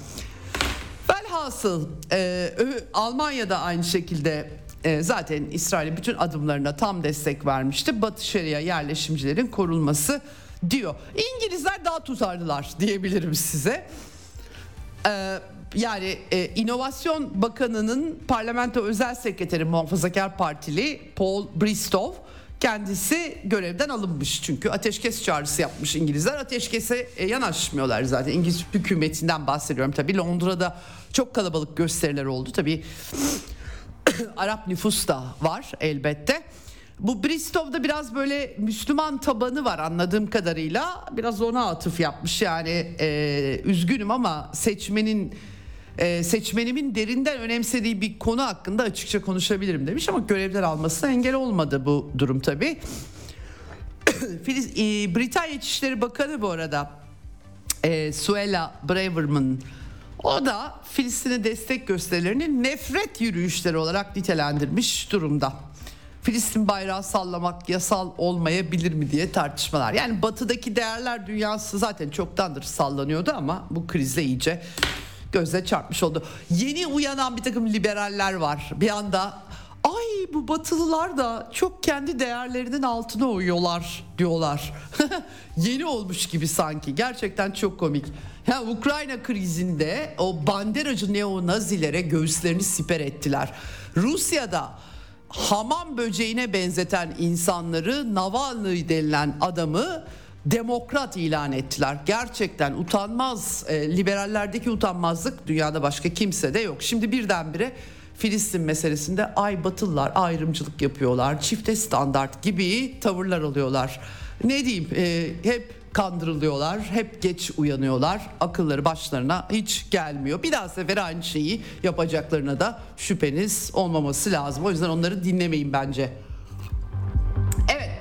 Velhasıl e, Almanya'da aynı şekilde e, zaten İsrail'in bütün adımlarına tam destek vermişti. Batı Şeria yerleşimcilerin korunması diyor. İngilizler daha tutarlılar diyebilirim size. Ee, yani e, İnovasyon Bakanı'nın Parlamento Özel Sekreteri Muhafazakar Partili Paul Bristow, kendisi görevden alınmış çünkü ateşkes çağrısı yapmış İngilizler. Ateşkese e, yanaşmıyorlar zaten. İngiliz hükümetinden bahsediyorum tabii. Londra'da çok kalabalık gösteriler oldu tabii. Arap nüfus da var elbette. Bu Bristol'da biraz böyle Müslüman tabanı var anladığım kadarıyla. Biraz ona atıf yapmış yani e, üzgünüm ama seçmenin e, seçmenimin derinden önemsediği bir konu hakkında açıkça konuşabilirim demiş ama görevden almasına engel olmadı bu durum tabii. Britanya İçişleri Bakanı bu arada e, Suella Braverman, o da Filistin'e destek gösterilerini nefret yürüyüşleri olarak nitelendirmiş durumda. Filistin bayrağı sallamak yasal olmayabilir mi diye tartışmalar. Yani batıdaki değerler dünyası zaten çoktandır sallanıyordu ama bu krizle iyice göze çarpmış oldu. Yeni uyanan bir takım liberaller var. Bir anda ay bu batılılar da çok kendi değerlerinin altına uyuyorlar diyorlar. Yeni olmuş gibi sanki. Gerçekten çok komik. Ya Ukrayna krizinde o banderacı neo-nazilere göğüslerini siper ettiler. Rusya'da hamam böceğine benzeten insanları, Navalny denilen adamı demokrat ilan ettiler. Gerçekten utanmaz, e, liberallerdeki utanmazlık dünyada başka kimse de yok. Şimdi birdenbire Filistin meselesinde ay batılılar ayrımcılık yapıyorlar, çifte standart gibi tavırlar alıyorlar. Ne diyeyim, e, hep kandırılıyorlar, hep geç uyanıyorlar, akılları başlarına hiç gelmiyor. Bir daha sefer aynı şeyi yapacaklarına da şüpheniz olmaması lazım. O yüzden onları dinlemeyin bence. Evet.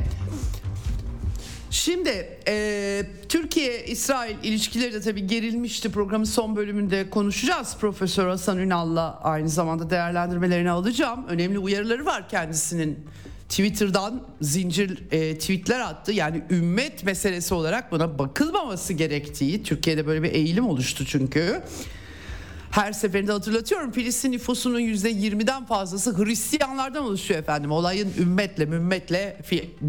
Şimdi e, Türkiye-İsrail ilişkileri de tabii gerilmişti. Programın son bölümünde konuşacağız. Profesör Hasan Ünal'la aynı zamanda değerlendirmelerini alacağım. Önemli uyarıları var kendisinin. Twitter'dan zincir e, tweetler attı. Yani ümmet meselesi olarak buna bakılmaması gerektiği, Türkiye'de böyle bir eğilim oluştu çünkü. Her seferinde hatırlatıyorum, Filistin nüfusunun yüzde yirmiden fazlası Hristiyanlardan oluşuyor efendim. Olayın ümmetle, mümmetle,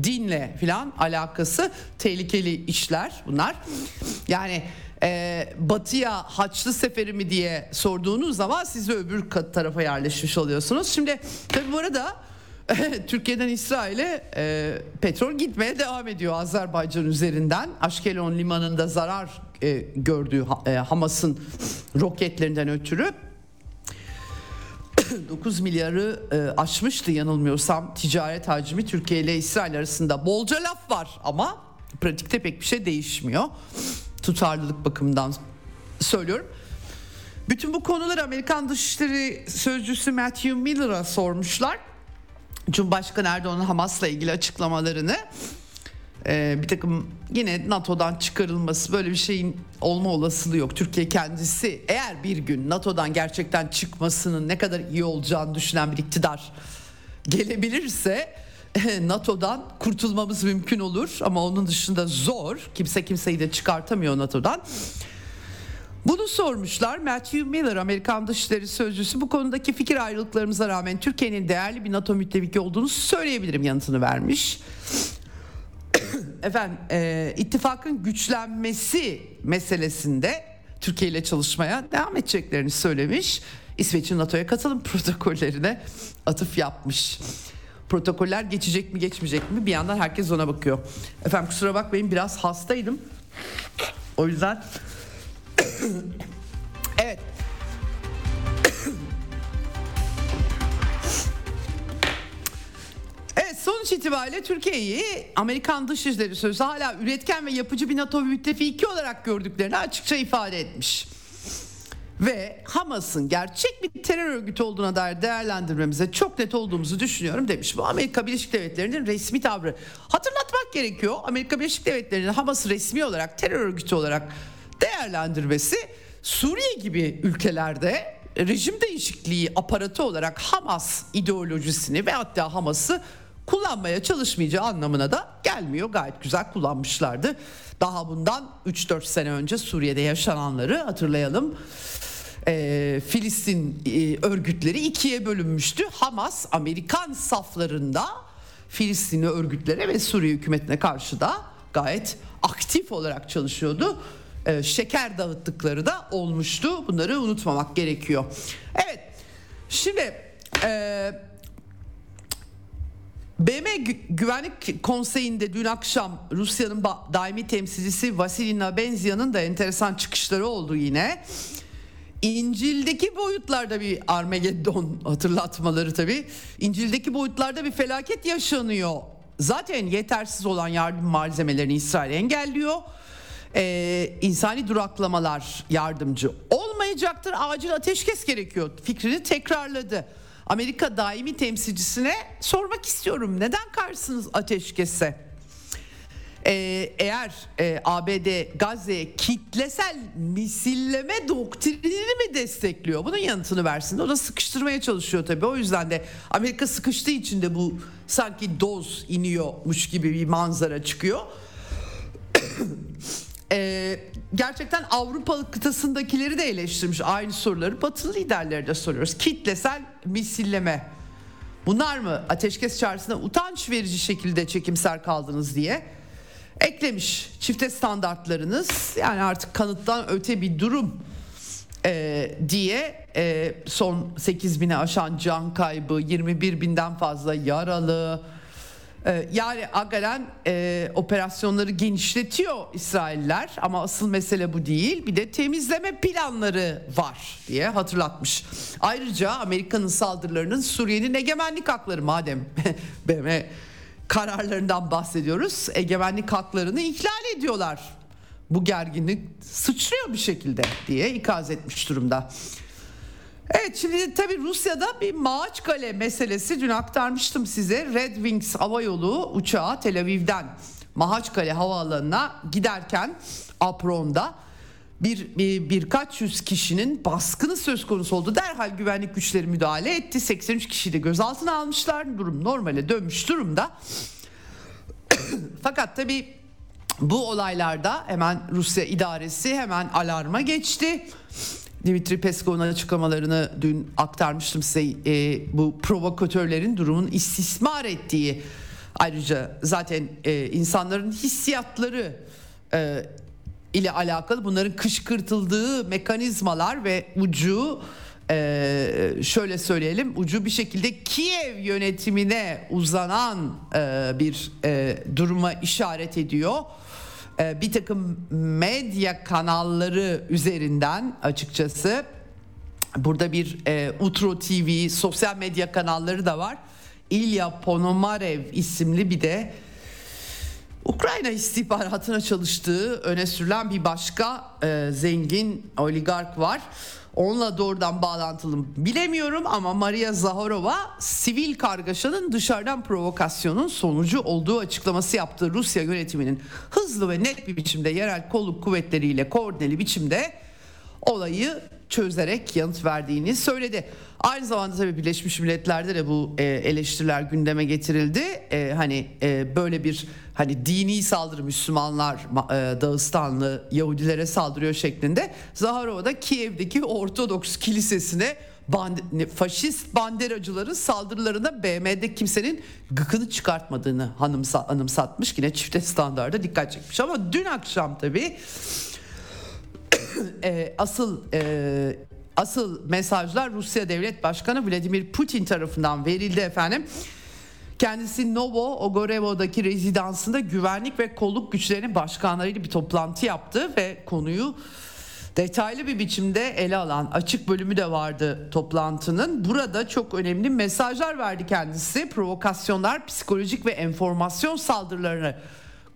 dinle filan alakası, tehlikeli işler bunlar. Yani e, batıya haçlı seferi mi diye sorduğunuz zaman siz de öbür tarafa yerleşmiş oluyorsunuz. Şimdi tabii bu arada Türkiye'den İsrail'e e, petrol gitmeye devam ediyor Azerbaycan üzerinden. Aşkelon limanında zarar e, gördüğü e, Hamas'ın roketlerinden ötürü dokuz milyarı e, aşmıştı yanılmıyorsam ticaret hacmi. Türkiye ile İsrail arasında bolca laf var ama pratikte pek bir şey değişmiyor. Tutarlılık bakımından söylüyorum. Bütün bu konuları Amerikan Dışişleri Sözcüsü Matthew Miller'a sormuşlar. Cumhurbaşkanı Erdoğan'ın Hamas'la ilgili açıklamalarını, ee, bir takım yine NATO'dan çıkarılması, böyle bir şeyin olma olasılığı yok. Türkiye kendisi eğer bir gün NATO'dan gerçekten çıkmasının ne kadar iyi olacağını düşünen bir iktidar gelebilirse NATO'dan kurtulmamız mümkün olur ama onun dışında zor. Kimse kimseyi de çıkartamıyor NATO'dan. Bunu sormuşlar. Matthew Miller, Amerikan Dışişleri Sözcüsü, bu konudaki fikir ayrılıklarımıza rağmen Türkiye'nin değerli bir NATO müttefiki olduğunu söyleyebilirim yanıtını vermiş. Efendim, e, ittifakın güçlenmesi meselesinde Türkiye ile çalışmaya devam edeceklerini söylemiş. İsveç'in NATO'ya katılım protokollerine atıf yapmış. Protokoller geçecek mi geçmeyecek mi, bir yandan herkes ona bakıyor. Efendim kusura bakmayın, biraz hastaydım. O yüzden... Evet. Evet, sonuç itibariyle Türkiye'yi Amerikan Dışişleri Sözcüsü hala üretken ve yapıcı bir NATO müttefiki olarak gördüklerini açıkça ifade etmiş. Ve Hamas'ın gerçek bir terör örgütü olduğuna dair değerlendirmemize çok net olduğumuzu düşünüyorum demiş. Bu Amerika Birleşik Devletleri'nin resmi tavrı. Hatırlatmak gerekiyor, Amerika Birleşik Devletleri'nin Hamas'ı resmi olarak terör örgütü olarak değerlendirmesi, Suriye gibi ülkelerde rejim değişikliği aparatı olarak Hamas ideolojisini ve hatta Hamas'ı kullanmaya çalışmayacağı anlamına da gelmiyor. Gayet güzel kullanmışlardı. Daha bundan üç dört sene önce Suriye'de yaşananları hatırlayalım. Ee, Filistin e, örgütleri ikiye bölünmüştü. Hamas Amerikan saflarında Filistinli örgütlere ve Suriye hükümetine karşı da gayet aktif olarak çalışıyordu. Şeker dağıttıkları da olmuştu. Bunları unutmamak gerekiyor. Evet. Şimdi e, B M Güvenlik Konseyi'nde dün akşam Rusya'nın daimi temsilcisi Vasily Nabenzya'nın da enteresan çıkışları oldu yine. İncil'deki boyutlarda bir Armageddon hatırlatmaları tabii. İncil'deki boyutlarda bir felaket yaşanıyor. Zaten yetersiz olan yardım malzemelerini İsrail engelliyor. Ee, insani duraklamalar yardımcı olmayacaktır, acil ateşkes gerekiyor fikrini tekrarladı. Amerika daimi temsilcisine sormak istiyorum, neden karşısınız ateşkese? Ee, eğer e, A B D Gazze'ye kitlesel misilleme doktrinini mi destekliyor? Bunun yanıtını versin. O da sıkıştırmaya çalışıyor tabii. O yüzden de Amerika sıkıştığı için de bu sanki doz iniyormuş gibi bir manzara çıkıyor. Ee, gerçekten Avrupa kıtasındakileri de eleştirmiş. Aynı soruları Batılı liderleri de soruyoruz. Kitlesel misilleme. Bunlar mı ateşkes çağrısına utanç verici şekilde çekimser kaldınız diye eklemiş. Çifte standartlarınız yani artık kanıttan öte bir durum ee, diye e, son sekiz bini aşan can kaybı, yirmi bir binden fazla yaralı. Yani agalen e, operasyonları genişletiyor İsrailler ama asıl mesele bu değil. Bir de temizleme planları var diye hatırlatmış. Ayrıca Amerika'nın saldırılarının Suriye'nin egemenlik hakları, madem B M kararlarından bahsediyoruz, egemenlik haklarını ihlal ediyorlar. Bu gerginlik sıçrıyor bir şekilde diye ikaz etmiş durumda. Evet, şimdi tabii Rusya'da bir Maaçkale meselesi, dün aktarmıştım size. Red Wings hava yolu uçağı Tel Aviv'den Maaçkale havaalanına giderken Apron'da bir, bir birkaç yüz kişinin baskını söz konusu oldu. Derhal güvenlik güçleri müdahale etti. seksen üç kişiyi de gözaltına almışlar. Durum normale dönmüş durumda. Fakat tabii bu olaylarda hemen Rusya idaresi hemen alarma geçti. Dimitri Peskov'un açıklamalarını dün aktarmıştım size. E, bu provokatörlerin durumun istismar ettiği, ayrıca zaten e, insanların hissiyatları e, ile alakalı bunların kışkırtıldığı mekanizmalar ve ucu e, şöyle söyleyelim ucu bir şekilde Kiev yönetimine uzanan e, bir e, duruma işaret ediyor. Bir takım medya kanalları üzerinden açıkçası burada bir e, Utro T V sosyal medya kanalları da var. İlya Ponomarev isimli bir de Ukrayna istihbaratına çalıştığı öne sürülen bir başka e, zengin oligark var. Onunla doğrudan bağlantılı bilemiyorum ama Maria Zaharova sivil kargaşanın dışarıdan provokasyonun sonucu olduğu açıklaması yaptığı Rusya yönetiminin hızlı ve net bir biçimde yerel kolluk kuvvetleriyle koordineli biçimde olayı çözerek yanıt verdiğini söyledi. Aynı zamanda tabii Birleşmiş Milletler'de de bu eleştiriler gündeme getirildi. Ee, hani e, böyle bir hani dini saldırı Müslümanlar e, Dağıstanlı Yahudilere saldırıyor şeklinde. Zaharova da Kiev'deki Ortodoks Kilisesi'ne band- faşist banderacıların saldırılarında B M'de kimsenin gıkını çıkartmadığını hanımsa- anımsatmış. Yine çifte standarda dikkat çekmiş ama dün akşam tabii E, asıl e, asıl mesajlar Rusya Devlet Başkanı Vladimir Putin tarafından verildi efendim. Kendisi Novo Ogorevo'daki rezidansında güvenlik ve kolluk güçlerinin başkanlarıyla bir toplantı yaptı ve konuyu detaylı bir biçimde ele alan açık bölümü de vardı toplantının. Burada çok önemli mesajlar verdi kendisi. Provokasyonlar, psikolojik ve enformasyon saldırılarını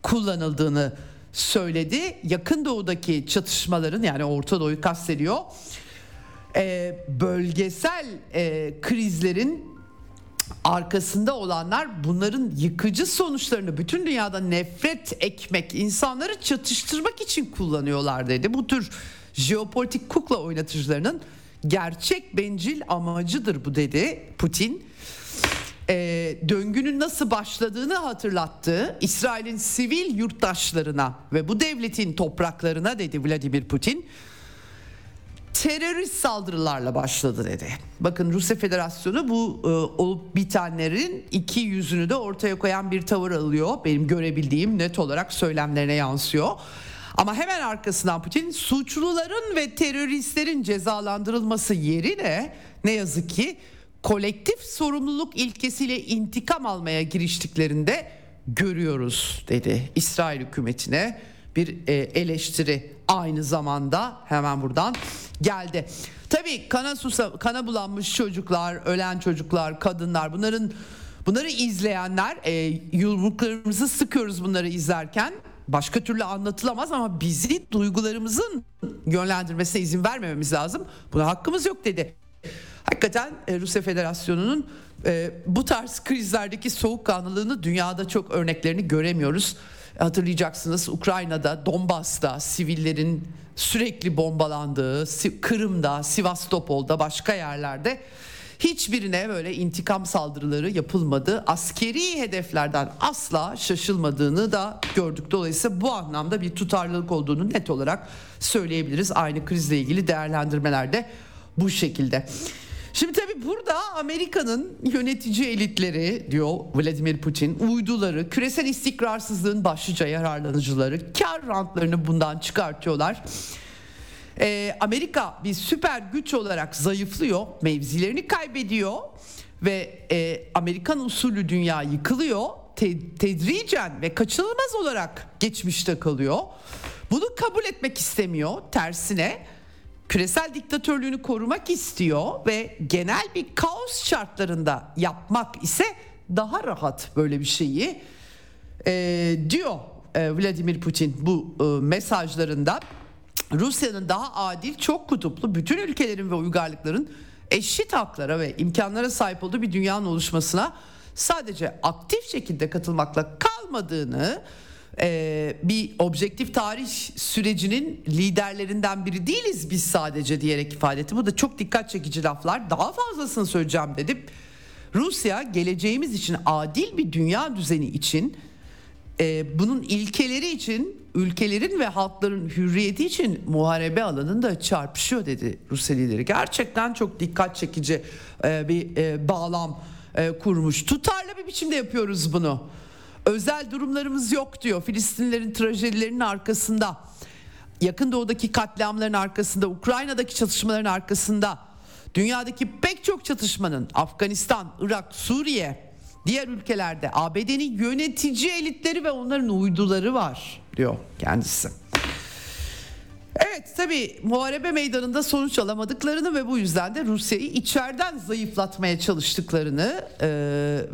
kullanıldığını söyledi. Yakın Doğu'daki çatışmaların yani Orta Doğu'yu kastediyor. Ee, bölgesel e, krizlerin arkasında olanlar bunların yıkıcı sonuçlarını bütün dünyada nefret ekmek, insanları çatıştırmak için kullanıyorlar dedi. Bu tür jeopolitik kukla oynatıcılarının gerçek bencil amacıdır bu dedi Putin. Ee, döngünün nasıl başladığını hatırlattı. İsrail'in sivil yurttaşlarına ve bu devletin topraklarına dedi Vladimir Putin, terörist saldırılarla başladı dedi. Bakın Rusya Federasyonu bu e, olup bitenlerin iki yüzünü de ortaya koyan bir tavır alıyor. Benim görebildiğim net olarak söylemlerine yansıyor. Ama hemen arkasından Putin suçluların ve teröristlerin cezalandırılması yerine ne yazık ki kolektif sorumluluk ilkesiyle intikam almaya giriştiklerinde görüyoruz dedi. İsrail hükümetine bir eleştiri aynı zamanda hemen buradan geldi. Tabii kana, susa, kana bulanmış çocuklar, ölen çocuklar, kadınlar, bunların bunları izleyenler, e, yumruklarımızı sıkıyoruz bunları izlerken. Başka türlü anlatılamaz ama bizi duygularımızın yönlendirmesine izin vermememiz lazım. Buna hakkımız yok dedi. Hakikaten Rusya Federasyonu'nun bu tarz krizlerdeki soğukkanlılığını dünyada çok örneklerini göremiyoruz. Hatırlayacaksınız Ukrayna'da, Donbas'ta sivillerin sürekli bombalandığı, Kırım'da, Sivastopol'da, başka yerlerde hiçbirine böyle intikam saldırıları yapılmadı. Askeri hedeflerden asla şaşılmadığını da gördük. Dolayısıyla bu anlamda bir tutarlılık olduğunu net olarak söyleyebiliriz. Aynı krizle ilgili değerlendirmelerde bu şekilde. Şimdi tabii burada Amerika'nın yönetici elitleri diyor Vladimir Putin, uyduları, küresel istikrarsızlığın başlıca yararlanıcıları kar rantlarını bundan çıkartıyorlar. Ee, Amerika bir süper güç olarak zayıflıyor, mevzilerini kaybediyor ve e, Amerikan usulü dünya yıkılıyor. Te- tedricen ve kaçınılmaz olarak geçmişte kalıyor. Bunu kabul etmek istemiyor, tersine küresel diktatörlüğünü korumak istiyor ve genel bir kaos şartlarında yapmak ise daha rahat böyle bir şeyi e, diyor e, Vladimir Putin bu e, mesajlarında. Rusya'nın daha adil, çok kutuplu, bütün ülkelerin ve uygarlıkların eşit haklara ve imkanlara sahip olduğu bir dünyanın oluşmasına sadece aktif şekilde katılmakla kalmadığını e, bir objektif tarih sürecinin liderlerinden biri değiliz biz sadece diyerek ifade etti. Bu da çok dikkat çekici laflar. Daha fazlasını söyleyeceğim dedim. Rusya geleceğimiz için, adil bir dünya düzeni için, e, bunun ilkeleri için, ülkelerin ve halkların hürriyeti için muharebe alanında çarpışıyor dedi Rusya lideri. Gerçekten çok dikkat çekici e, bir e, bağlam e, kurmuş. Tutarlı bir biçimde yapıyoruz bunu. Özel durumlarımız yok diyor. Filistinlerin trajedilerinin arkasında, Yakın Doğu'daki katliamların arkasında, Ukrayna'daki çatışmaların arkasında, dünyadaki pek çok çatışmanın, Afganistan, Irak, Suriye, diğer ülkelerde A B D'nin yönetici elitleri ve onların uyduları var diyor kendisi. Evet, tabii muharebe meydanında sonuç alamadıklarını ve bu yüzden de Rusya'yı içeriden zayıflatmaya çalıştıklarını e,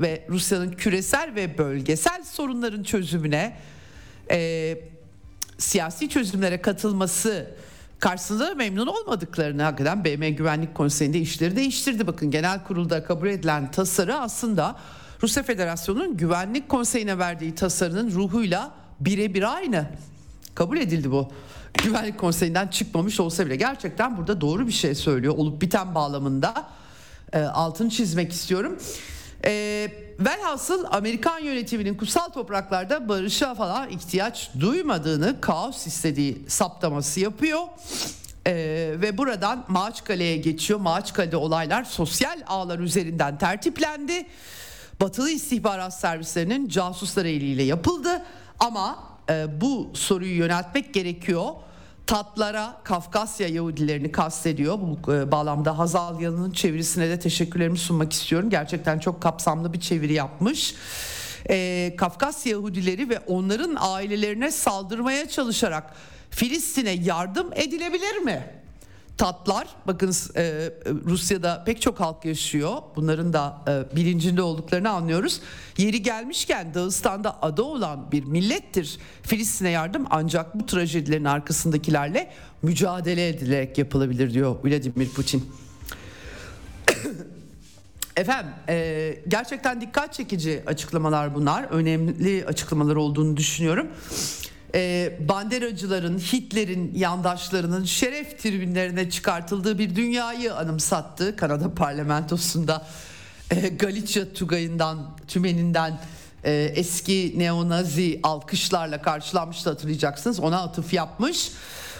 ve Rusya'nın küresel ve bölgesel sorunların çözümüne, e, siyasi çözümlere katılması karşısında da memnun olmadıklarını, hakikaten B M Güvenlik Konseyi'nde işleri değiştirdi. Bakın, genel kurulda kabul edilen tasarı aslında Rusya Federasyonu'nun Güvenlik Konseyi'ne verdiği tasarının ruhuyla birebir aynı. Kabul edildi bu. Güvenlik Konseyi'nden çıkmamış olsa bile. Gerçekten burada doğru bir şey söylüyor. Olup biten bağlamında e, altını çizmek istiyorum. E, velhasıl Amerikan yönetiminin kutsal topraklarda barışa falan ihtiyaç duymadığını, kaos istediği saptaması yapıyor. E, ve buradan Maaçkale'ye geçiyor. Maaçkale'de olaylar sosyal ağlar üzerinden tertiplendi. Batılı istihbarat servislerinin casuslar eliyle yapıldı. Ama e, bu soruyu yöneltmek gerekiyor. Tatlara, Kafkasya Yahudilerini kastediyor. Bu e, bağlamda Hazal Yalın'ın çevirisine de teşekkürlerimi sunmak istiyorum. Gerçekten çok kapsamlı bir çeviri yapmış. E, Kafkasya Yahudileri ve onların ailelerine saldırmaya çalışarak Filistin'e yardım edilebilir mi? Tatlar, bakın e, Rusya'da pek çok halk yaşıyor. Bunların da e, bilincinde olduklarını anlıyoruz. Yeri gelmişken Dağıstan'da ada olan bir millettir. Filistin'e yardım ancak bu trajedilerin arkasındakilerle mücadele edilerek yapılabilir diyor Vladimir Putin. Efendim, e, gerçekten dikkat çekici açıklamalar bunlar. Önemli açıklamalar olduğunu düşünüyorum. Banderacıların, Hitler'in yandaşlarının şeref tribünlerine çıkartıldığı bir dünyayı anımsattı. Kanada parlamentosunda Galicia Tugayı'ndan, tümeninden eski neonazi alkışlarla karşılanmıştı, hatırlayacaksınız. Ona atıf yapmış.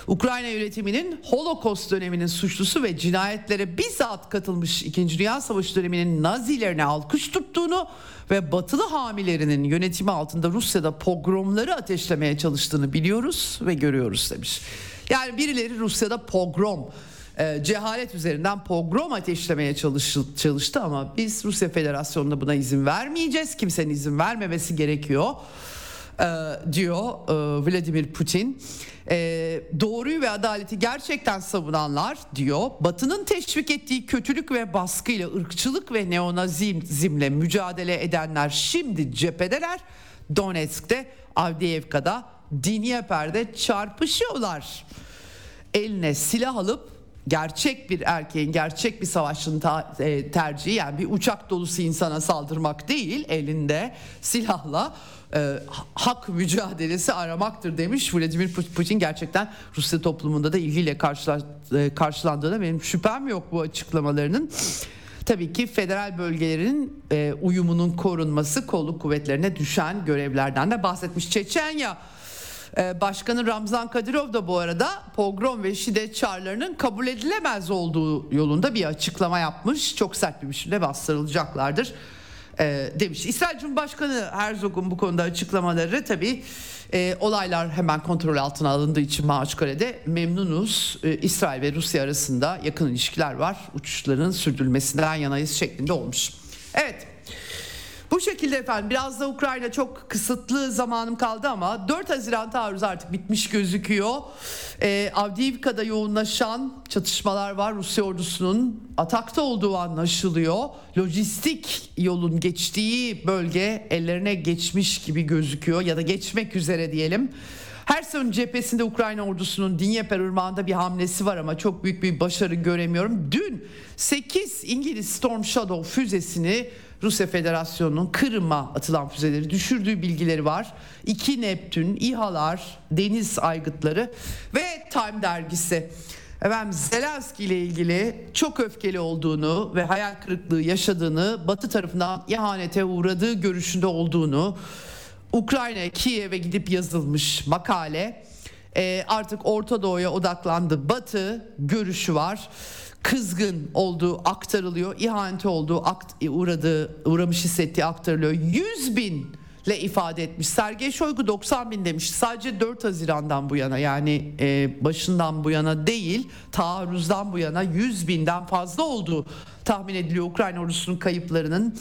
Ukrayna yönetiminin Holocaust döneminin suçlusu ve cinayetlere bizzat katılmış İkinci Dünya Savaşı döneminin Nazilerine alkış tuttuğunu ve batılı hamilerinin yönetimi altında Rusya'da pogromları ateşlemeye çalıştığını biliyoruz ve görüyoruz demiş. Yani birileri Rusya'da pogrom, e, cehalet üzerinden pogrom ateşlemeye çalış, çalıştı ama biz Rusya Federasyonu'nda buna izin vermeyeceğiz. Kimsenin izin vermemesi gerekiyor diyor Vladimir Putin. Doğruyu ve adaleti gerçekten savunanlar diyor, Batı'nın teşvik ettiği kötülük ve baskıyla, ırkçılık ve neonazizmle mücadele edenler şimdi cephedeler. Donetsk'te, Avdiivka'da, Dnyeper'de çarpışıyorlar. Eline silah alıp gerçek bir erkeğin, gerçek bir savaşçının ta- tercihi, yani bir uçak dolusu insana saldırmak değil, elinde silahla E, hak mücadelesi aramaktır demiş Vladimir Putin. Gerçekten Rusya toplumunda da ilgiyle karşıla, e, karşılandığına benim şüphem yok bu açıklamalarının. Tabii ki federal bölgelerin e, uyumunun korunması, kolluk kuvvetlerine düşen görevlerden de bahsetmiş. Çeçenya e, Başkanı Ramzan Kadyrov da bu arada pogrom ve şiddet çağrılarının kabul edilemez olduğu yolunda bir açıklama yapmış. Çok sert bir biçimde bastırılacaklardır demiş. İsrail Cumhurbaşkanı Herzog'un bu konuda açıklamaları, tabii e, olaylar hemen kontrol altına alındığı için Maaçkale'de memnunuz, E, İsrail ve Rusya arasında yakın ilişkiler var, uçuşların sürdürülmesinden yanayız şeklinde olmuş. Evet. Bu şekilde efendim, biraz da Ukrayna, çok kısıtlı zamanım kaldı ama dört Haziran taarruzu artık bitmiş gözüküyor. E, Avdiivka'da yoğunlaşan çatışmalar var. Rusya ordusunun atakta olduğu anlaşılıyor. Lojistik yolun geçtiği bölge ellerine geçmiş gibi gözüküyor ya da geçmek üzere diyelim. Herson cephesinde Ukrayna ordusunun Dinyeper Irmağı'nda bir hamlesi var ama çok büyük bir başarı göremiyorum. Dün sekiz İngiliz Storm Shadow füzesini Rusya Federasyonu'nun Kırım'a atılan füzeleri düşürdüğü bilgileri var. İki Neptün, İHA'lar, deniz aygıtları ve Time dergisi. Efendim, Zelenski ile ilgili çok öfkeli olduğunu ve hayal kırıklığı yaşadığını, Batı tarafından ihanete uğradığı görüşünde olduğunu, Ukrayna, Kiev'e gidip yazılmış makale, e, artık Orta Doğu'ya odaklandı Batı görüşü var. Kızgın olduğu aktarılıyor, ihanete olduğu akt- uğradığı, uğramış hissettiği aktarılıyor. yüz bin ile ifade etmiş. Sergey Shoigu doksan bin demiş. Sadece dört Haziran'dan bu yana, yani e, başından bu yana değil, taarruzdan bu yana yüz binden fazla olduğu tahmin ediliyor Ukrayna ordusunun kayıplarının.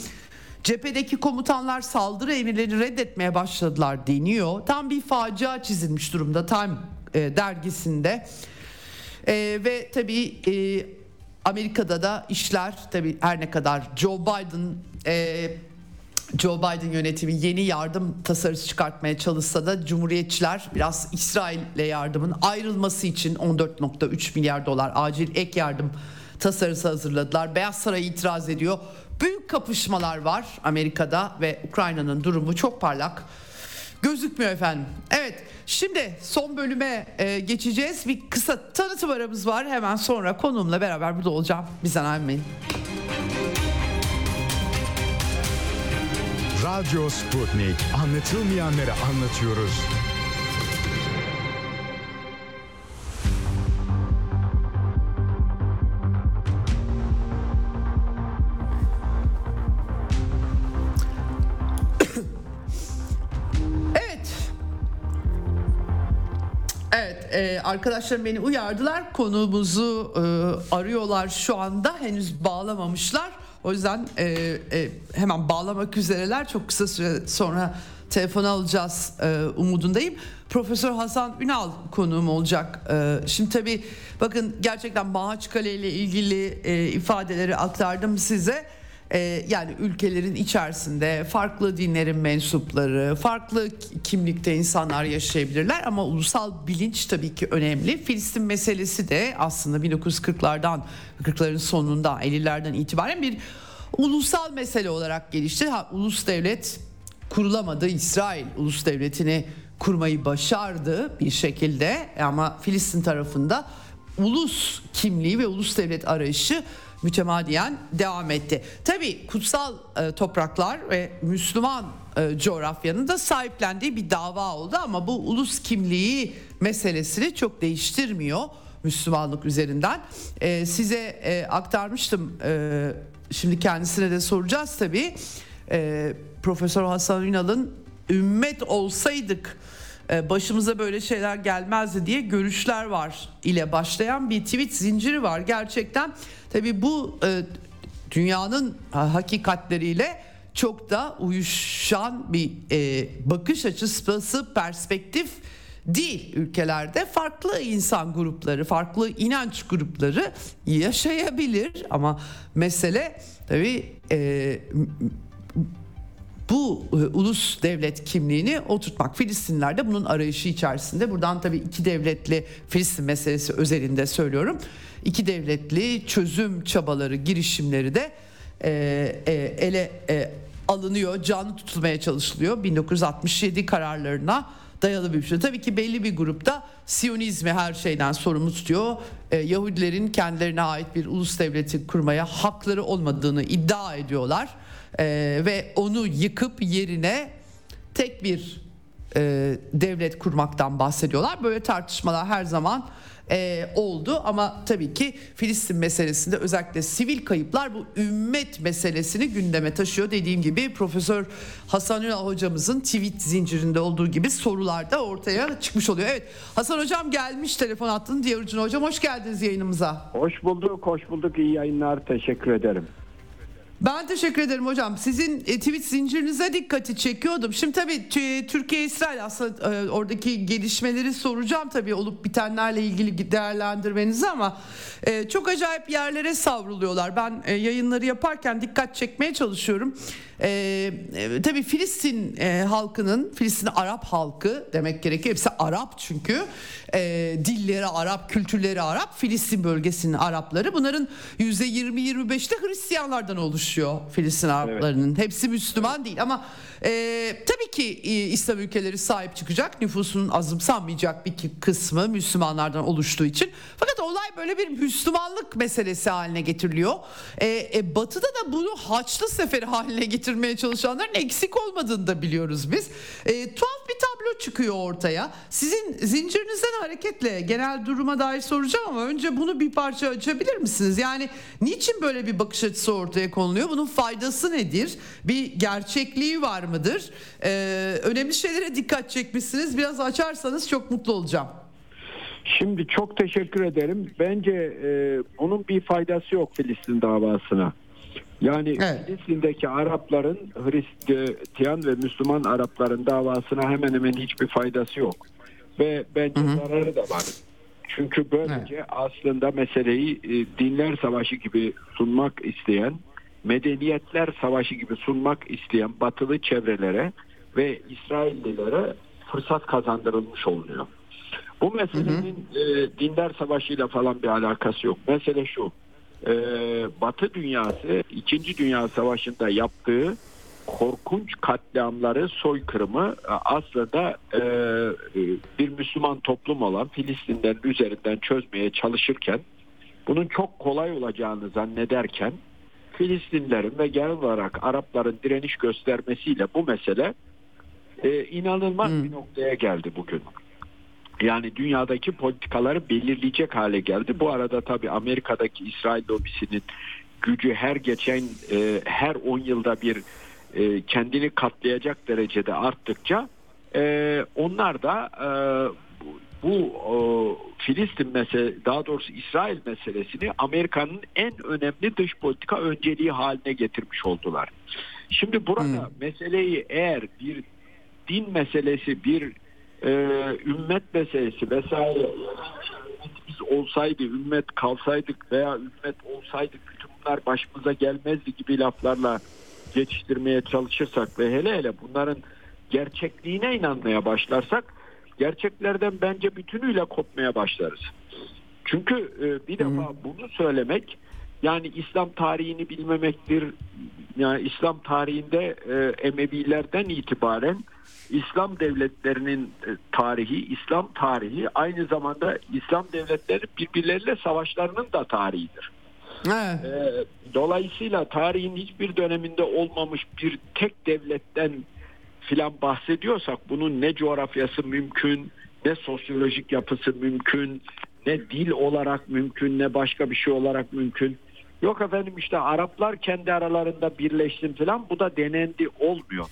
Cephedeki komutanlar saldırı emirlerini reddetmeye başladılar deniyor. Tam bir facia çizilmiş durumda Time e, dergisinde. E, ve tabii e, Amerika'da da işler tabii her ne kadar Joe Biden e, Joe Biden yönetimi yeni yardım tasarısı çıkartmaya çalışsa da Cumhuriyetçiler biraz İsrail'le yardımın ayrılması için on dört virgül üç milyar dolar acil ek yardım tasarısı hazırladılar. Beyaz Saray itiraz ediyor. Büyük kapışmalar var Amerika'da ve Ukrayna'nın durumu çok parlak gözükmüyor efendim. Evet, şimdi son bölüme e, geçeceğiz. Bir kısa tanıtım aramız var. Hemen sonra konuğumla beraber burada olacağım. Bizden ayrılmayın. Radyo Sputnik. Anlatılmayanları anlatıyoruz. Ee, arkadaşlarım beni uyardılar, konuğumuzu e, arıyorlar şu anda, henüz bağlamamışlar, o yüzden e, e, hemen bağlamak üzereler, çok kısa süre sonra telefonu alacağız e, umudundayım. Profesör Hasan Ünal konuğum olacak. E, şimdi tabii bakın, gerçekten Mahaçkale ile ilgili e, ifadeleri aktardım size. Yani ülkelerin içerisinde farklı dinlerin mensupları, farklı kimlikte insanlar yaşayabilirler ama ulusal bilinç tabii ki önemli. Filistin meselesi de aslında bin dokuz yüz kırklardan, kırkların sonundan, ellilerden itibaren bir ulusal mesele olarak gelişti. Ha, ulus devlet kurulamadı. İsrail ulus devletini kurmayı başardı bir şekilde ama Filistin tarafında ulus kimliği ve ulus devlet arayışı mütemadiyen devam etti. Tabii kutsal e, topraklar ve Müslüman e, coğrafyanın da sahiplendiği bir dava oldu ama bu ulus kimliği meselesini çok değiştirmiyor Müslümanlık üzerinden. E, size e, aktarmıştım, e, şimdi kendisine de soracağız tabii. E, Profesör Hasan Ünal'ın "Ümmet olsaydık başımıza böyle şeyler gelmezdi" diye görüşler var ile başlayan bir tweet zinciri var. Gerçekten tabii bu e, dünyanın hakikatleriyle çok da uyuşan bir e, bakış açısı, perspektif değil. Ülkelerde farklı insan grupları, farklı inanç grupları yaşayabilir ama mesele tabii e, bu e, ulus devlet kimliğini oturtmak. Filistinliler de bunun arayışı içerisinde. Buradan tabii iki devletli, Filistin meselesi özelinde söylüyorum, İki devletli çözüm çabaları, girişimleri de e, e, ele e, alınıyor, canlı tutulmaya çalışılıyor. bin dokuz yüz altmış yedi kararlarına dayalı bir şey. Tabii ki belli bir grupta Siyonizmi her şeyden sorumlu tutuyor. E, Yahudilerin kendilerine ait bir ulus devleti kurmaya hakları olmadığını iddia ediyorlar. Ee, ve onu yıkıp yerine tek bir e, devlet kurmaktan bahsediyorlar. Böyle tartışmalar her zaman e, oldu ama tabii ki Filistin meselesinde özellikle sivil kayıplar bu ümmet meselesini gündeme taşıyor. Dediğim gibi Profesör Hasan Ünal hocamızın tweet zincirinde olduğu gibi sorular da ortaya çıkmış oluyor. Evet, Hasan hocam gelmiş, telefon attın diğer ucuna. Hocam hoş geldiniz yayınımıza. Hoş bulduk, hoş bulduk. İyi yayınlar, teşekkür ederim. Ben teşekkür ederim hocam. Sizin tweet zincirinize dikkati çekiyordum. Şimdi tabii Türkiye-İsrail aslında oradaki gelişmeleri soracağım tabii, olup bitenlerle ilgili değerlendirmenizi, ama çok acayip yerlere savruluyorlar. Ben yayınları yaparken dikkat çekmeye çalışıyorum. Tabii Filistin halkının, Filistin Arap halkı demek gerekiyor. Hepsi Arap çünkü. Dilleri Arap, kültürleri Arap, Filistin bölgesinin Arapları. Bunların yüzde yirmi yirmi beşte Hristiyanlardan oluşuyor. Filistin Araplarının. Evet. Hepsi Müslüman evet. değil ama e, tabii ki e, İslam ülkeleri sahip çıkacak. Nüfusunun azımsanmayacak bir kısmı Müslümanlardan oluştuğu için. Fakat olay böyle bir Müslümanlık meselesi haline getiriliyor. E, e, batı'da da bunu Haçlı Seferi haline getirmeye çalışanların eksik olmadığını da biliyoruz biz. E, tuhaf bir tablo çıkıyor ortaya. Sizin zincirinizden hareketle genel duruma dair soracağım ama önce bunu bir parça açabilir misiniz? Yani niçin böyle bir bakış açısı ortaya konuluyor? Bunun faydası nedir? Bir gerçekliği var mıdır? Ee, önemli şeylere dikkat çekmişsiniz. Biraz açarsanız çok mutlu olacağım. Şimdi çok teşekkür ederim. Bence e, bunun bir faydası yok Filistin davasına. Yani evet. Filistin'deki Arapların, Hristiyan ve Müslüman Arapların davasına hemen hemen hiçbir faydası yok. Ve bence Hı-hı. zararı da var. Çünkü böylece evet. aslında meseleyi e, dinler savaşı gibi sunmak isteyen, medeniyetler savaşı gibi sunmak isteyen batılı çevrelere ve İsraillilere fırsat kazandırılmış oluyor. Bu meselenin hı hı. E, dinler savaşıyla falan bir alakası yok. Mesele şu, e, Batı dünyası İkinci Dünya Savaşı'nda yaptığı korkunç katliamları, soykırımı aslında e, bir Müslüman toplum olan Filistinlerin üzerinden çözmeye çalışırken, bunun çok kolay olacağını zannederken, Filistinlerin ve genel olarak Arapların direniş göstermesiyle bu mesele e, inanılmaz hmm. bir noktaya geldi bugün. Yani dünyadaki politikaları belirleyecek hale geldi. Bu arada tabii Amerika'daki İsrail lobisinin gücü her geçen e, her on yılda bir e, kendini katlayacak derecede arttıkça e, onlar da e, bu e, Filistin meselesi, daha doğrusu İsrail meselesini Amerika'nın en önemli dış politika önceliği haline getirmiş oldular. Şimdi burada hmm. meseleyi eğer bir din meselesi, bir e, ümmet meselesi vesaire, biz olsaydı, ümmet kalsaydık veya ümmet olsaydık bütün bunlar başımıza gelmezdi gibi laflarla geçiştirmeye çalışırsak ve hele hele bunların gerçekliğine inanmaya başlarsak, gerçeklerden bence bütünüyle kopmaya başlarız. Çünkü e, bir hmm. defa bunu söylemek, yani İslam tarihini bilmemektir. Yani İslam tarihinde e, Emevilerden itibaren İslam devletlerinin e, tarihi, İslam tarihi aynı zamanda İslam devletleri birbirleriyle savaşlarının da tarihidir. Hmm. E, dolayısıyla tarihin hiçbir döneminde olmamış bir tek devletten filan bahsediyorsak, bunun ne coğrafyası mümkün, ne sosyolojik yapısı mümkün, ne dil olarak mümkün, ne başka bir şey olarak mümkün. Yok efendim işte Araplar kendi aralarında birleşsin filan, bu da denendi, olmuyor.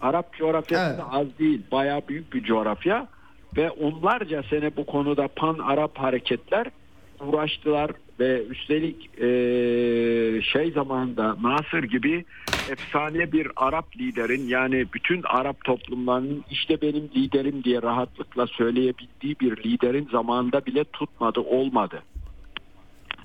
Arap coğrafyası evet. da az değil, bayağı büyük bir coğrafya ve onlarca sene bu konuda pan Arap hareketler uğraştılar ve üstelik ee, şey zamanında Nasır gibi efsane bir Arap liderin, yani bütün Arap toplumlarının işte benim liderim diye rahatlıkla söyleyebildiği bir liderin zamanında bile tutmadı, olmadı.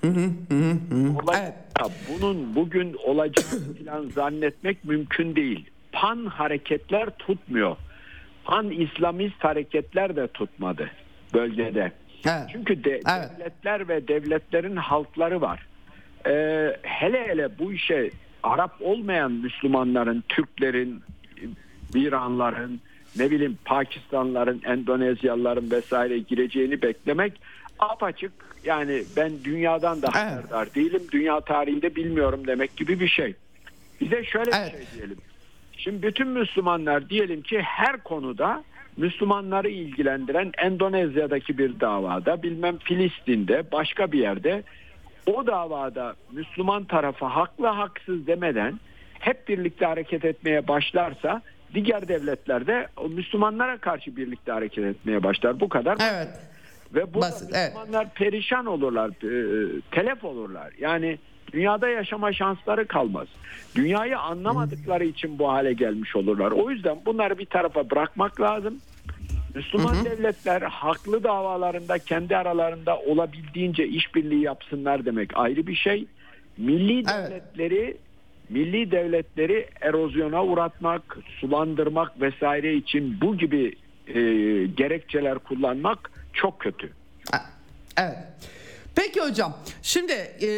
Hı hı hı hı. Olay, evet. Bunun bugün olacağını falan zannetmek mümkün değil. Pan hareketler tutmuyor. Pan İslamist hareketler de tutmadı bölgede. Evet. Çünkü de, evet. devletler ve devletlerin halkları var. Ee, hele hele bu işe Arap olmayan Müslümanların, Türklerin, İranların, ne bileyim Pakistanların, Endonezyalıların vesaire gireceğini beklemek apaçık, yani ben dünyadan da haberdar evet. değilim, dünya tarihinde bilmiyorum demek gibi bir şey. Bir de şöyle evet. bir şey diyelim. Şimdi bütün Müslümanlar diyelim ki her konuda Müslümanları ilgilendiren Endonezya'daki bir davada, bilmem Filistin'de, başka bir yerde, o davada Müslüman tarafı haklı haksız demeden hep birlikte hareket etmeye başlarsa, diğer devletler de Müslümanlara karşı birlikte hareket etmeye başlar. Bu kadar. Evet. Ve burada Basit, Müslümanlar evet. perişan olurlar, telef olurlar. Yani dünyada yaşama şansları kalmaz. Dünyayı anlamadıkları için bu hale gelmiş olurlar. O yüzden bunları bir tarafa bırakmak lazım. Müslüman hı hı. devletler haklı davalarında kendi aralarında olabildiğince işbirliği yapsınlar demek ayrı bir şey. Milli devletleri evet. milli devletleri erozyona uğratmak, sulandırmak vesaire için bu gibi e, gerekçeler kullanmak çok kötü. Evet. Peki hocam, şimdi e,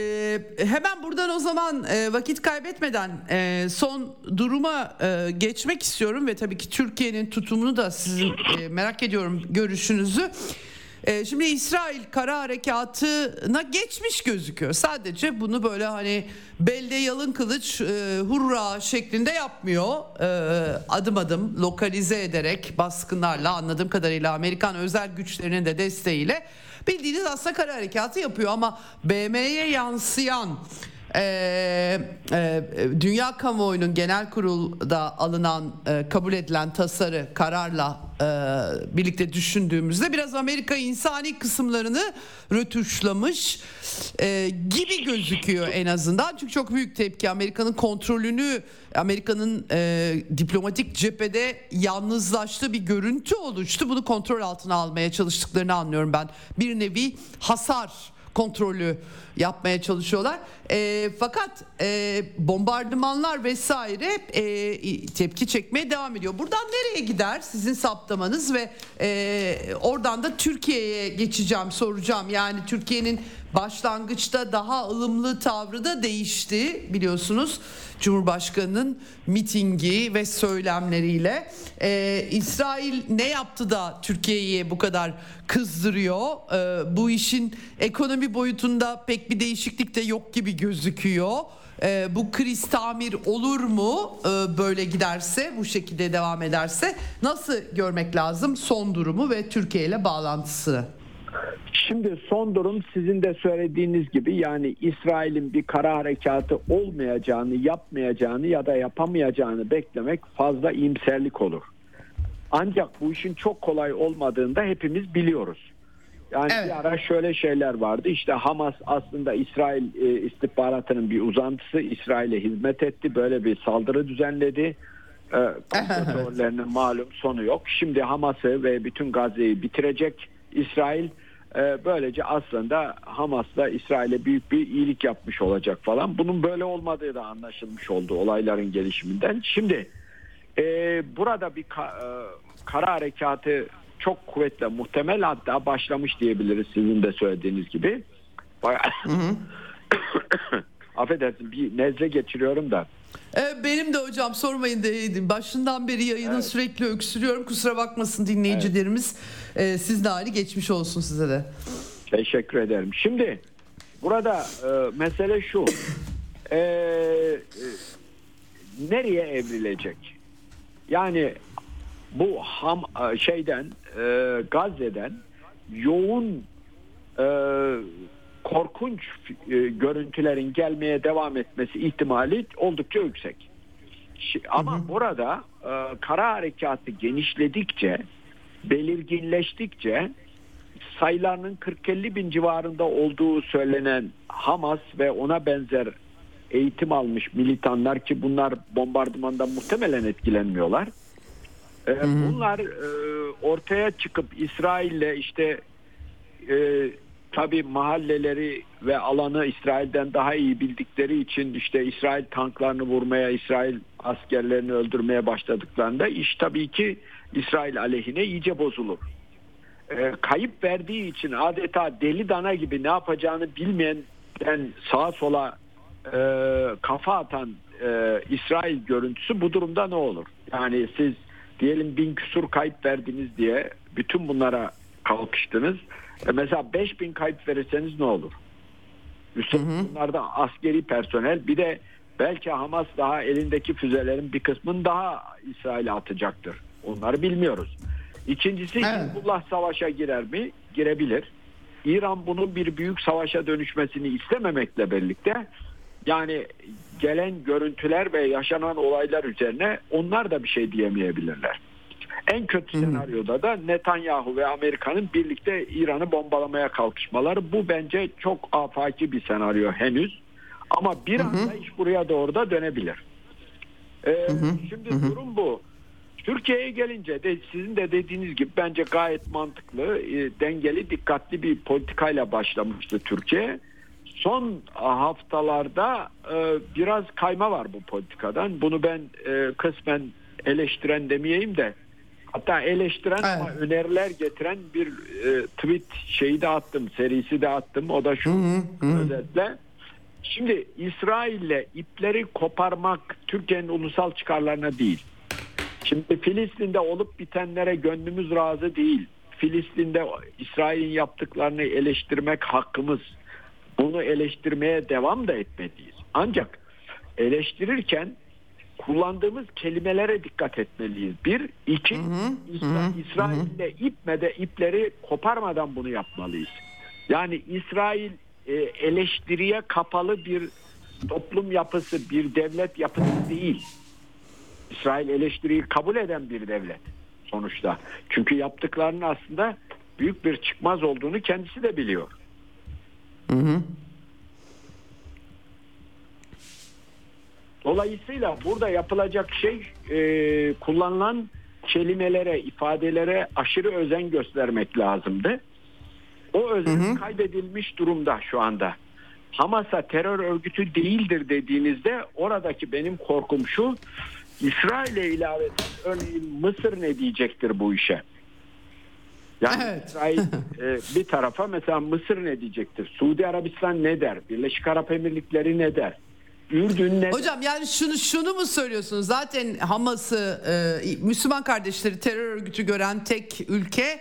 hemen buradan o zaman e, vakit kaybetmeden e, son duruma e, geçmek istiyorum ve tabii ki Türkiye'nin tutumunu da sizin e, merak ediyorum görüşünüzü. E, şimdi İsrail kara harekatına geçmiş gözüküyor. Sadece bunu böyle hani belde yalın kılıç e, hurra şeklinde yapmıyor. E, adım adım lokalize ederek baskınlarla, anladığım kadarıyla Amerikan özel güçlerinin de desteğiyle bildiğiniz aslında kara harekatı yapıyor. Ama B M'ye yansıyan e, e, dünya kamuoyunun genel kurulda alınan e, kabul edilen tasarı kararla e, birlikte düşündüğümüzde biraz Amerika insani kısımlarını rötuşlamış e, gibi gözüküyor en azından. Çünkü çok büyük tepki, Amerika'nın kontrolünü, Amerika'nın e, diplomatik cephede yalnızlaştığı bir görüntü oluştu. Bunu kontrol altına almaya çalıştıklarını anlıyorum ben. Bir nevi hasar kontrolü yapmaya çalışıyorlar. E, fakat e, bombardımanlar vesaire e, tepki çekmeye devam ediyor. Buradan nereye gider sizin saptamanız ve e, oradan da Türkiye'ye geçeceğim, soracağım. Yani Türkiye'nin başlangıçta daha ılımlı tavrı da değişti biliyorsunuz. Cumhurbaşkanı'nın mitingi ve söylemleriyle ee, İsrail ne yaptı da Türkiye'yi bu kadar kızdırıyor? Ee, bu işin ekonomi boyutunda pek bir değişiklik de yok gibi gözüküyor. Ee, bu kriz tamir olur mu ee, böyle giderse, bu şekilde devam ederse? Nasıl görmek lazım son durumu ve Türkiye ile bağlantısını? Şimdi son durum sizin de söylediğiniz gibi, yani İsrail'in bir kara harekatı olmayacağını, yapmayacağını ya da yapamayacağını beklemek fazla iyimserlik olur. Ancak bu işin çok kolay olmadığını da hepimiz biliyoruz. Yani evet. bir ara şöyle şeyler vardı. İşte Hamas aslında İsrail e, istihbaratının bir uzantısı, İsrail'e hizmet etti. Böyle bir saldırı düzenledi. E, Komplo malum sonu yok. Şimdi Hamas'ı ve bütün Gazze'yi bitirecek İsrail. Böylece aslında Hamas'la İsrail'e büyük bir iyilik yapmış olacak falan. Bunun böyle olmadığı da anlaşılmış oldu olayların gelişiminden. Şimdi e, burada bir ka, e, kara harekatı çok kuvvetli, muhtemel, hatta başlamış diyebiliriz sizin de söylediğiniz gibi. Bayağı... Hı hı. Affedersin, bir nezle geçiriyorum da. Ee, benim de hocam, sormayın deydim. Başından beri yayının evet. sürekli öksürüyorum. Kusura bakmasın dinleyicilerimiz. Evet. Ee, siz de hali geçmiş olsun size de. Teşekkür ederim. Şimdi burada e, mesele şu. E, e, nereye evrilecek? Yani bu ham şeyden e, Gazze'den yoğun e, korkunç görüntülerin gelmeye devam etmesi ihtimali oldukça yüksek. Ama hı hı. burada kara harekatı genişledikçe, belirginleştikçe, sayılarının kırk elli bin civarında olduğu söylenen Hamas ve ona benzer eğitim almış militanlar, ki bunlar bombardımandan muhtemelen etkilenmiyorlar. Hı hı. Bunlar ortaya çıkıp İsrail'le işte tabii mahalleleri ve alanı İsrail'den daha iyi bildikleri için işte İsrail tanklarını vurmaya, İsrail askerlerini öldürmeye başladıklarında iş tabii ki İsrail aleyhine iyice bozulur. Ee, kayıp verdiği için adeta deli dana gibi ne yapacağını bilmeyenden sağa sola e, kafa atan e, İsrail görüntüsü, bu durumda ne olur? Yani siz diyelim bin küsur kayıp verdiniz diye bütün bunlara kalkıştınız. E mesela beş bin kayıp verirseniz ne olur? Üstelik bunlarda askeri personel, bir de belki Hamas daha elindeki füzelerin bir kısmını daha İsrail'e atacaktır. Onları bilmiyoruz. İkincisi, Hizbullah evet. savaşa girer mi? Girebilir. İran bunun bir büyük savaşa dönüşmesini istememekle birlikte, yani gelen görüntüler ve yaşanan olaylar üzerine onlar da bir şey diyemeyebilirler. En kötü senaryoda da Netanyahu ve Amerika'nın birlikte İran'ı bombalamaya kalkışmaları. Bu bence çok afaki bir senaryo henüz. Ama bir anda hı hı. iş buraya doğru da dönebilir. Ee, hı hı. Şimdi hı hı. durum bu. Türkiye'ye gelince de sizin de dediğiniz gibi bence gayet mantıklı, dengeli, dikkatli bir politikayla başlamıştı Türkiye. Son haftalarda biraz kayma var bu politikadan. Bunu ben kısmen eleştiren demeyeyim de, hatta eleştiren ama öneriler getiren bir tweet şeyi de attım, serisi de attım. O da şu hı hı. özetle. Şimdi İsrail'le ipleri koparmak Türkiye'nin ulusal çıkarlarına değil. Şimdi Filistin'de olup bitenlere gönlümüz razı değil. Filistin'de İsrail'in yaptıklarını eleştirmek hakkımız. Bunu eleştirmeye devam da etmeliyiz. Ancak eleştirirken kullandığımız kelimelere dikkat etmeliyiz. Bir, iki, hı hı, İsra- hı, İsrail'le ipmede ipleri koparmadan bunu yapmalıyız. Yani İsrail eleştiriye kapalı bir toplum yapısı, bir devlet yapısı değil. İsrail eleştiriyi kabul eden bir devlet sonuçta. Çünkü yaptıklarının aslında büyük bir çıkmaz olduğunu kendisi de biliyor. Hı hı. Dolayısıyla burada yapılacak şey e, kullanılan kelimelere, ifadelere aşırı özen göstermek lazımdı. O özen hı hı. kaybedilmiş durumda şu anda. Hamas'a terör örgütü değildir dediğinizde oradaki benim korkum şu: İsrail'e ilave örneğin Mısır ne diyecektir bu işe? Yani evet. İsrail e, bir tarafa, mesela Mısır ne diyecektir? Suudi Arabistan ne der? Birleşik Arap Emirlikleri ne der? Ürdün ne? Hocam yani şunu şunu mu söylüyorsunuz? Zaten Hamas'ı e, Müslüman Kardeşleri terör örgütü gören tek ülke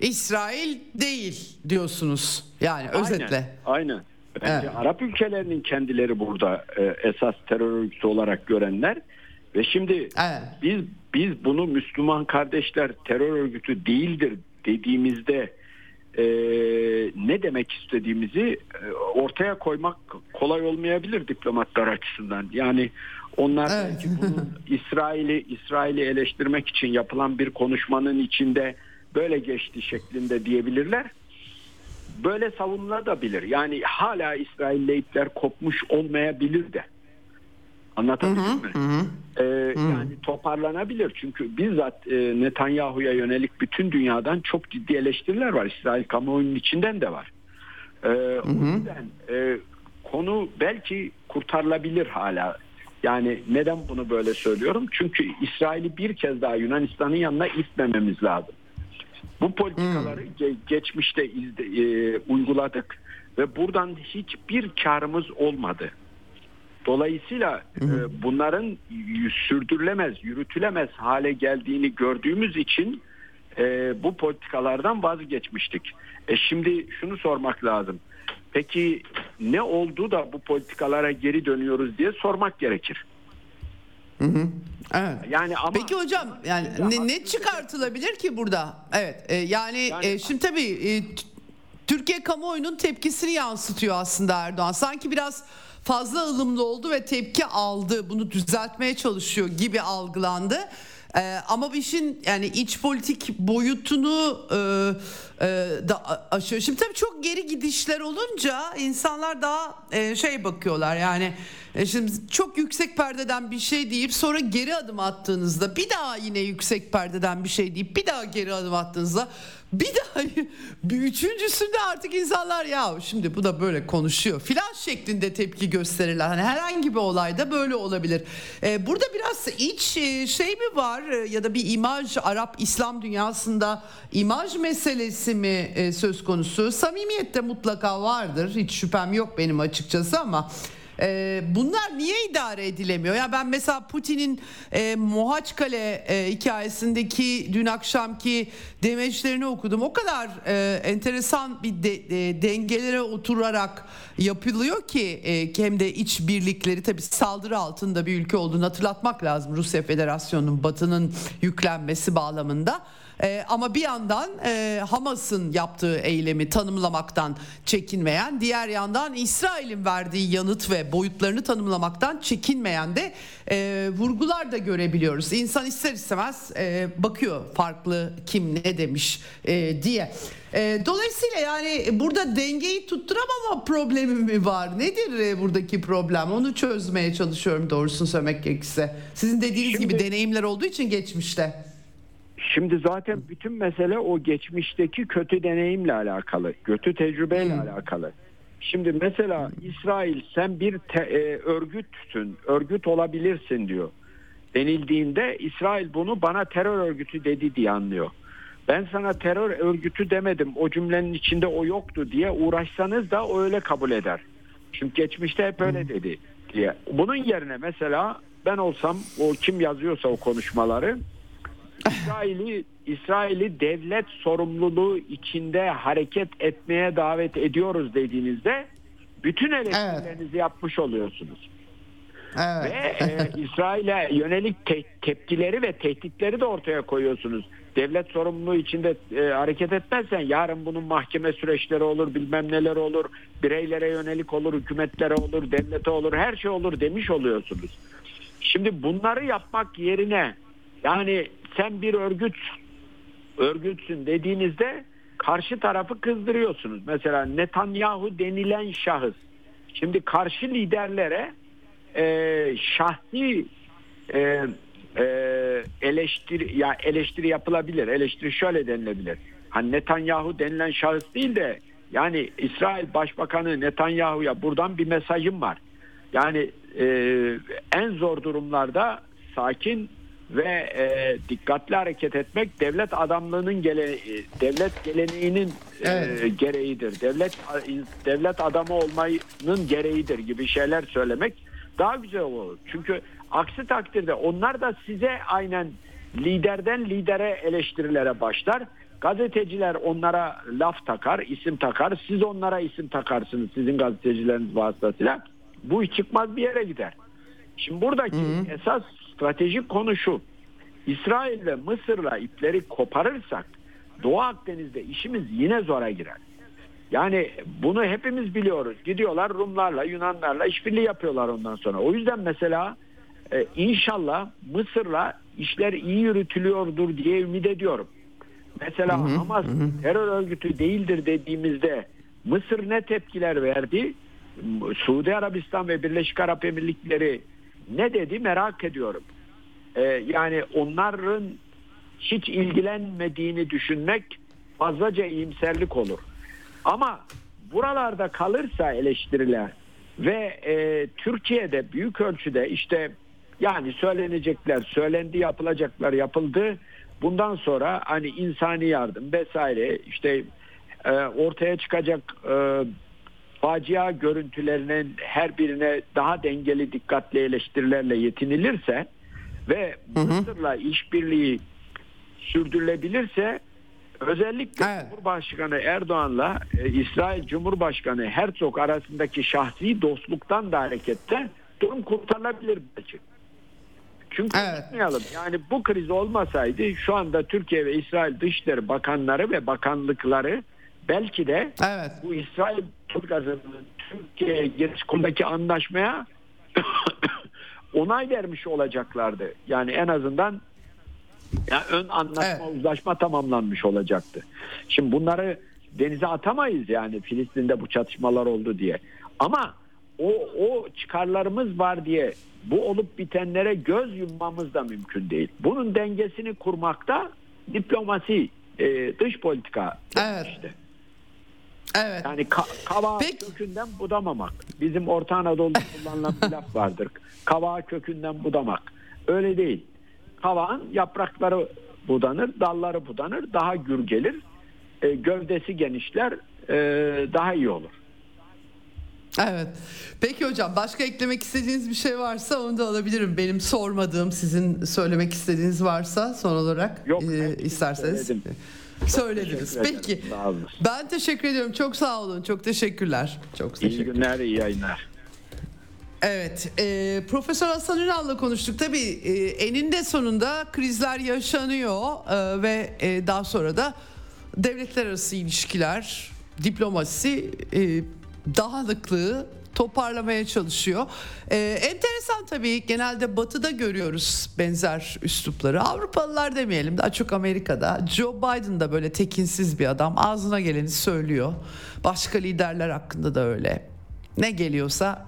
İsrail değil diyorsunuz. Yani aynen, özetle. Aynen. Bence evet. Arap ülkelerinin kendileri burada e, esas terör örgütü olarak görenler. Ve şimdi evet. biz biz bunu Müslüman Kardeşler terör örgütü değildir dediğimizde e, ne demek istediğimizi e, ortaya koymak kolay olmayabilir diplomatlar açısından. Yani onlar evet. belki bunun İsrail'i İsrail'i eleştirmek için yapılan bir konuşmanın içinde böyle geçti şeklinde diyebilirler. Böyle savunulabilir. Yani hala İsrail'le ipler kopmuş olmayabilir de. Anlatabildim mi? Hı hı. Ee, hı. Yani toparlanabilir. Çünkü bizzat e, Netanyahu'ya yönelik bütün dünyadan çok ciddi eleştiriler var. İsrail kamuoyunun içinden de var. Ee, hı hı. O yüzden e, konu belki kurtarılabilir hala. Yani neden bunu böyle söylüyorum? Çünkü İsrail'i bir kez daha Yunanistan'ın yanına itmememiz lazım. Bu politikaları hı. ge- geçmişte izde, e, uyguladık ve buradan hiçbir karımız olmadı. Dolayısıyla e, bunların sürdürülemez, yürütülemez hale geldiğini gördüğümüz için e, bu politikalardan vazgeçmiştik. E şimdi şunu sormak lazım. Peki ne oldu da bu politikalara geri dönüyoruz diye sormak gerekir. Hı hı. Evet. Yani ama peki hocam yani ne, ne çıkartılabilir ki burada? Evet. E, yani, yani e, şimdi tabii e, Türkiye kamuoyunun tepkisini yansıtıyor aslında Erdoğan. Sanki biraz fazla ılımlı oldu ve tepki aldı, bunu düzeltmeye çalışıyor gibi algılandı. Ee, ama işin yani iç politik boyutunu e, e, da aşıyor. Şimdi tabii çok geri gidişler olunca insanlar daha e, şey bakıyorlar yani. E, şimdi çok yüksek perdeden bir şey deyip sonra geri adım attığınızda, bir daha yine yüksek perdeden bir şey deyip bir daha geri adım attığınızda, bir daha bir üçüncüsünde artık insanlar ya şimdi bu da böyle konuşuyor filan şeklinde tepki gösterirler. Hani herhangi bir olayda böyle olabilir. Ee, burada biraz iç şey mi var ya da bir imaj, Arap İslam dünyasında imaj meselesi mi söz konusu? Samimiyet de mutlaka vardır, hiç şüphem yok benim açıkçası, ama Ee, bunlar niye idare edilemiyor? Ya yani ben mesela Putin'in e, Mohaçkale e, hikayesindeki dün akşamki demeçlerini okudum. O kadar e, enteresan bir de, e, dengelere oturarak yapılıyor ki e, hem de iç birlikleri tabii saldırı altında bir ülke olduğunu hatırlatmak lazım. Rusya Federasyonu'nun batının yüklenmesi bağlamında. E, ama bir yandan e, Hamas'ın yaptığı eylemi tanımlamaktan çekinmeyen, diğer yandan İsrail'in verdiği yanıt ve boyutlarını tanımlamaktan çekinmeyen de e, vurgular da görebiliyoruz. İnsan ister istemez e, bakıyor farklı kim ne demiş e, diye. E, dolayısıyla yani burada dengeyi tutturamama problemi mi var? Nedir e, buradaki problem? Onu çözmeye çalışıyorum doğrusunu söylemek gerekirse. Sizin dediğiniz Şimdi... gibi deneyimler olduğu için geçmişte. Şimdi zaten bütün mesele o geçmişteki kötü deneyimle alakalı, kötü tecrübeyle hmm. alakalı. Şimdi mesela İsrail sen bir te, e, örgütsün, örgüt olabilirsin diyor. Denildiğinde İsrail bunu bana terör örgütü dedi diye anlıyor. Ben sana terör örgütü demedim, o cümlenin içinde o yoktu diye uğraşsanız da o öyle kabul eder. Çünkü geçmişte hep öyle dedi diye. Bunun yerine mesela ben olsam, o kim yazıyorsa o konuşmaları... İsrail'i İsrail'i devlet sorumluluğu içinde hareket etmeye davet ediyoruz dediğinizde bütün eleştirilerinizi evet. yapmış oluyorsunuz. Evet. Ve e, İsrail'e yönelik te- tepkileri ve tehditleri de ortaya koyuyorsunuz. Devlet sorumluluğu içinde e, hareket etmezsen yarın bunun mahkeme süreçleri olur, bilmem neler olur, bireylere yönelik olur, hükümetlere olur, devlete olur, her şey olur demiş oluyorsunuz. Şimdi bunları yapmak yerine yani sen bir örgüt örgütsün dediğinizde karşı tarafı kızdırıyorsunuz. Mesela Netanyahu denilen şahıs. Şimdi karşı liderlere e, şahsi e, e, eleştiri ya eleştiri yapılabilir. Eleştiri şöyle denilebilir. Hani Netanyahu denilen şahıs değil de yani İsrail Başbakanı Netanyahu'ya buradan bir mesajım var. Yani e, en zor durumlarda sakin ve e, dikkatli hareket etmek devlet adamlığının gele, devlet geleneğinin evet. e, gereğidir. Devlet devlet adamı olmanın gereğidir gibi şeyler söylemek daha güzel olur. Çünkü aksi takdirde onlar da size aynen liderden lidere eleştirilere başlar. Gazeteciler onlara laf takar, isim takar. Siz onlara isim takarsınız sizin gazetecileriniz vasıtasıyla. Bu hiç çıkmaz bir yere gider. Şimdi buradaki Hı-hı. esas stratejik konu şu. İsrail ve Mısır'la ipleri koparırsak Doğu Akdeniz'de işimiz yine zora girer. Yani bunu hepimiz biliyoruz. Gidiyorlar Rumlarla, Yunanlarla işbirliği yapıyorlar ondan sonra. O yüzden mesela e, inşallah Mısır'la işler iyi yürütülüyordur diye ümit ediyorum. Mesela hı hı, Hamas hı. terör örgütü değildir dediğimizde Mısır ne tepkiler verdi? Suudi Arabistan ve Birleşik Arap Emirlikleri ne dedi merak ediyorum. Ee, yani onların hiç ilgilenmediğini düşünmek fazlaca iyimserlik olur. Ama buralarda kalırsa eleştiriler ve e, Türkiye'de büyük ölçüde işte yani söylenecekler, söylendi, yapılacaklar, yapıldı. Bundan sonra hani insani yardım vesaire işte e, ortaya çıkacak e, facia görüntülerinin her birine daha dengeli, dikkatli eleştirilerle yetinilirse ve Mısır'la işbirliği sürdürülebilirse özellikle evet. Cumhurbaşkanı Erdoğan'la e, İsrail Cumhurbaşkanı Herzog arasındaki şahsi dostluktan da harekette durum kurtarılabilir belki. Çünkü evet. unutmayalım yani bu kriz olmasaydı şu anda Türkiye ve İsrail Dışişleri Bakanları ve bakanlıkları belki de evet. bu İsrail Türkiye'ye giriş konudaki anlaşmaya onay vermiş olacaklardı. Yani en azından yani ön anlaşma, evet. uzlaşma tamamlanmış olacaktı. Şimdi bunları denize atamayız yani Filistin'de bu çatışmalar oldu diye. Ama o, o çıkarlarımız var diye bu olup bitenlere göz yummamız da mümkün değil. Bunun dengesini kurmakta diplomasi, e, dış politika evet. işte. Evet. Yani ka- kavağı Peki. kökünden budamamak. Bizim Orta Anadolu'da kullanılan bir laf vardır. Kavağı kökünden budamak. Öyle değil. Kavağın yaprakları budanır, dalları budanır, daha gür gelir. E, gövdesi genişler, e, daha iyi olur. Evet. Peki hocam başka eklemek istediğiniz bir şey varsa onu da alabilirim. Benim sormadığım, sizin söylemek istediğiniz varsa son olarak Yok, e, isterseniz. Söyledim. Söylediniz. Peki. Ben teşekkür ediyorum. Çok sağ olun. Çok teşekkürler. Çok teşekkürler. İyi günler, iyi yayınlar. Evet, e, Profesör Hasan Ünal'la konuştuk. Tabii e, eninde sonunda krizler yaşanıyor e, ve e, daha sonra da devletler arası ilişkiler, diplomasi e, dağınıklığı toparlamaya çalışıyor. E, enteresan tabii, genelde Batı'da görüyoruz benzer üslupları. Avrupalılar demeyelim, daha çok Amerika'da. Joe Biden da böyle tekinsiz bir adam, ağzına geleni söylüyor. Başka liderler hakkında da öyle. Ne geliyorsa...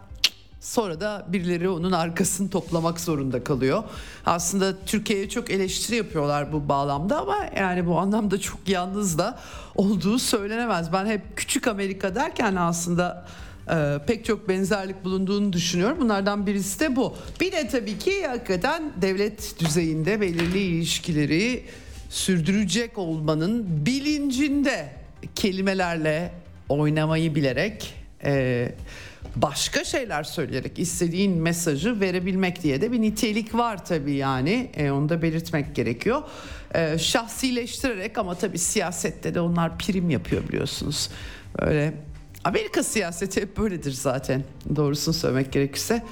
Sonra da birileri onun arkasını toplamak zorunda kalıyor. Aslında Türkiye'ye çok eleştiri yapıyorlar bu bağlamda ama yani bu anlamda çok yalnız da olduğu söylenemez. Ben hep küçük Amerika derken aslında e, pek çok benzerlik bulunduğunu düşünüyorum. Bunlardan birisi de bu. Bir de tabii ki hakikaten devlet düzeyinde belirli ilişkileri sürdürecek olmanın bilincinde, kelimelerle oynamayı bilerek... E, başka şeyler söyleyerek istediğin mesajı verebilmek diye de bir nitelik var tabii, yani e, onu da belirtmek gerekiyor. E, şahsileştirerek, ama tabii siyasette de onlar prim yapıyor biliyorsunuz. Öyle, Amerika siyaseti hep böyledir zaten, doğrusunu söylemek gerekirse.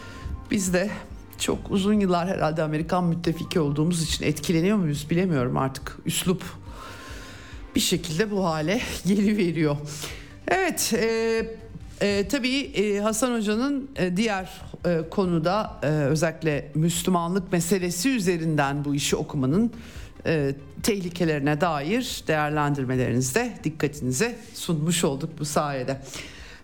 Biz de çok uzun yıllar herhalde Amerikan müttefiki olduğumuz için etkileniyor muyuz bilemiyorum artık. Üslup bir şekilde bu hale geliveriyor. Evet... E, Ee, tabii e, Hasan Hoca'nın e, diğer e, konuda e, özellikle Müslümanlık meselesi üzerinden bu işi okumanın e, tehlikelerine dair değerlendirmelerinizde dikkatinize sunmuş olduk bu sayede.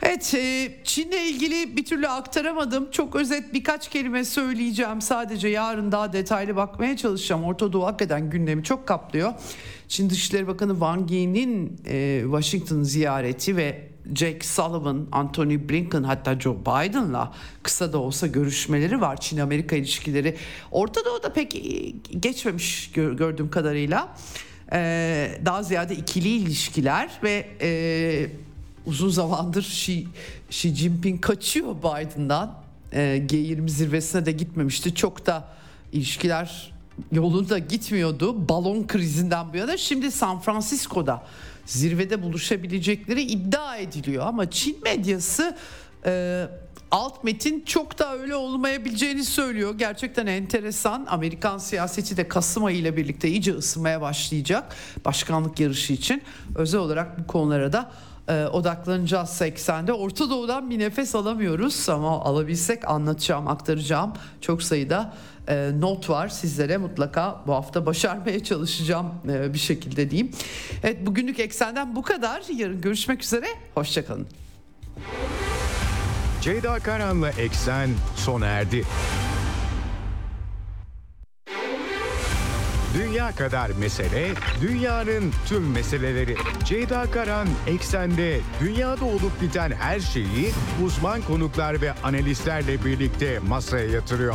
Evet, e, Çin'le ilgili bir türlü aktaramadım. Çok özet birkaç kelime söyleyeceğim. Sadece yarın daha detaylı bakmaya çalışacağım. Orta Doğu hakikaten gündemi çok kaplıyor. Çin Dışişleri Bakanı Wang Yi'nin e, Washington ziyareti ve Jake Sullivan, Antony Blinken, hatta Joe Biden'la kısa da olsa görüşmeleri var. Çin-Amerika ilişkileri Orta Doğu'da pek geçmemiş gördüğüm kadarıyla. Ee, daha ziyade ikili ilişkiler ve e, uzun zamandır Xi, Xi Jinping kaçıyor Biden'dan. Ee, G yirmi zirvesine de gitmemişti. Çok da ilişkiler yolunda gitmiyordu. Balon krizinden bu yana şimdi San Francisco'da zirvede buluşabilecekleri iddia ediliyor ama Çin medyası e, alt metin çok da öyle olmayabileceğini söylüyor. Gerçekten enteresan. Amerikan siyaseti de Kasım ayı ile birlikte iyice ısınmaya başlayacak başkanlık yarışı için. Özel olarak bu konulara da e, odaklanacağız seksende. Orta Doğu'dan bir nefes alamıyoruz ama alabilsek anlatacağım, aktaracağım çok sayıda e, not var. Sizlere mutlaka bu hafta başarmaya çalışacağım e, bir şekilde diyeyim. Evet, bugünlük Eksen'den bu kadar. Yarın görüşmek üzere. Hoşçakalın. Ceyda Karan'la Eksen sona erdi. Dünya kadar mesele, dünyanın tüm meseleleri. Ceyda Karan, Eksen'de dünyada olup biten her şeyi uzman konuklar ve analistlerle birlikte masaya yatırıyor.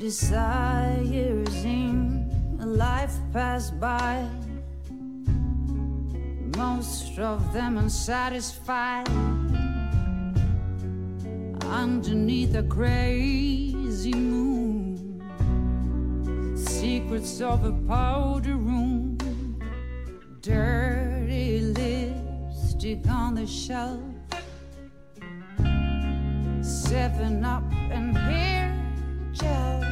Desires in a life passed by, most of them unsatisfied. Underneath a crazy moon, secrets of a powder room, dirty lipstick on the shelf, seven up and hair gel.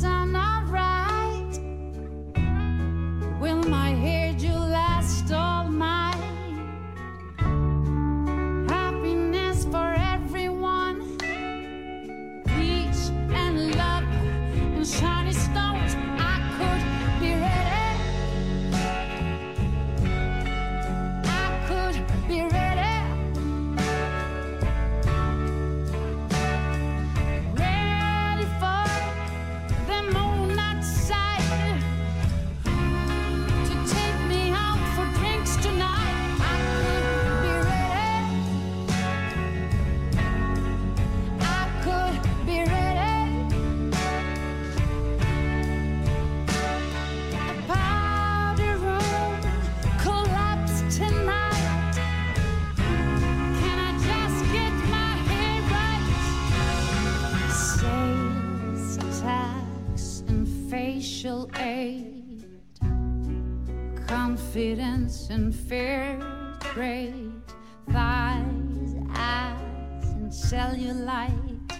Done all right. Will my hair do last all my happiness for everyone? Peace and love and shiny stones. I could be ready. I could be ready. attacks and facial aid, confidence and fair trade, thighs, abs and cellulite,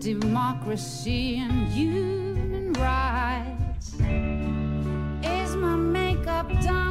democracy and human rights. Is my makeup done?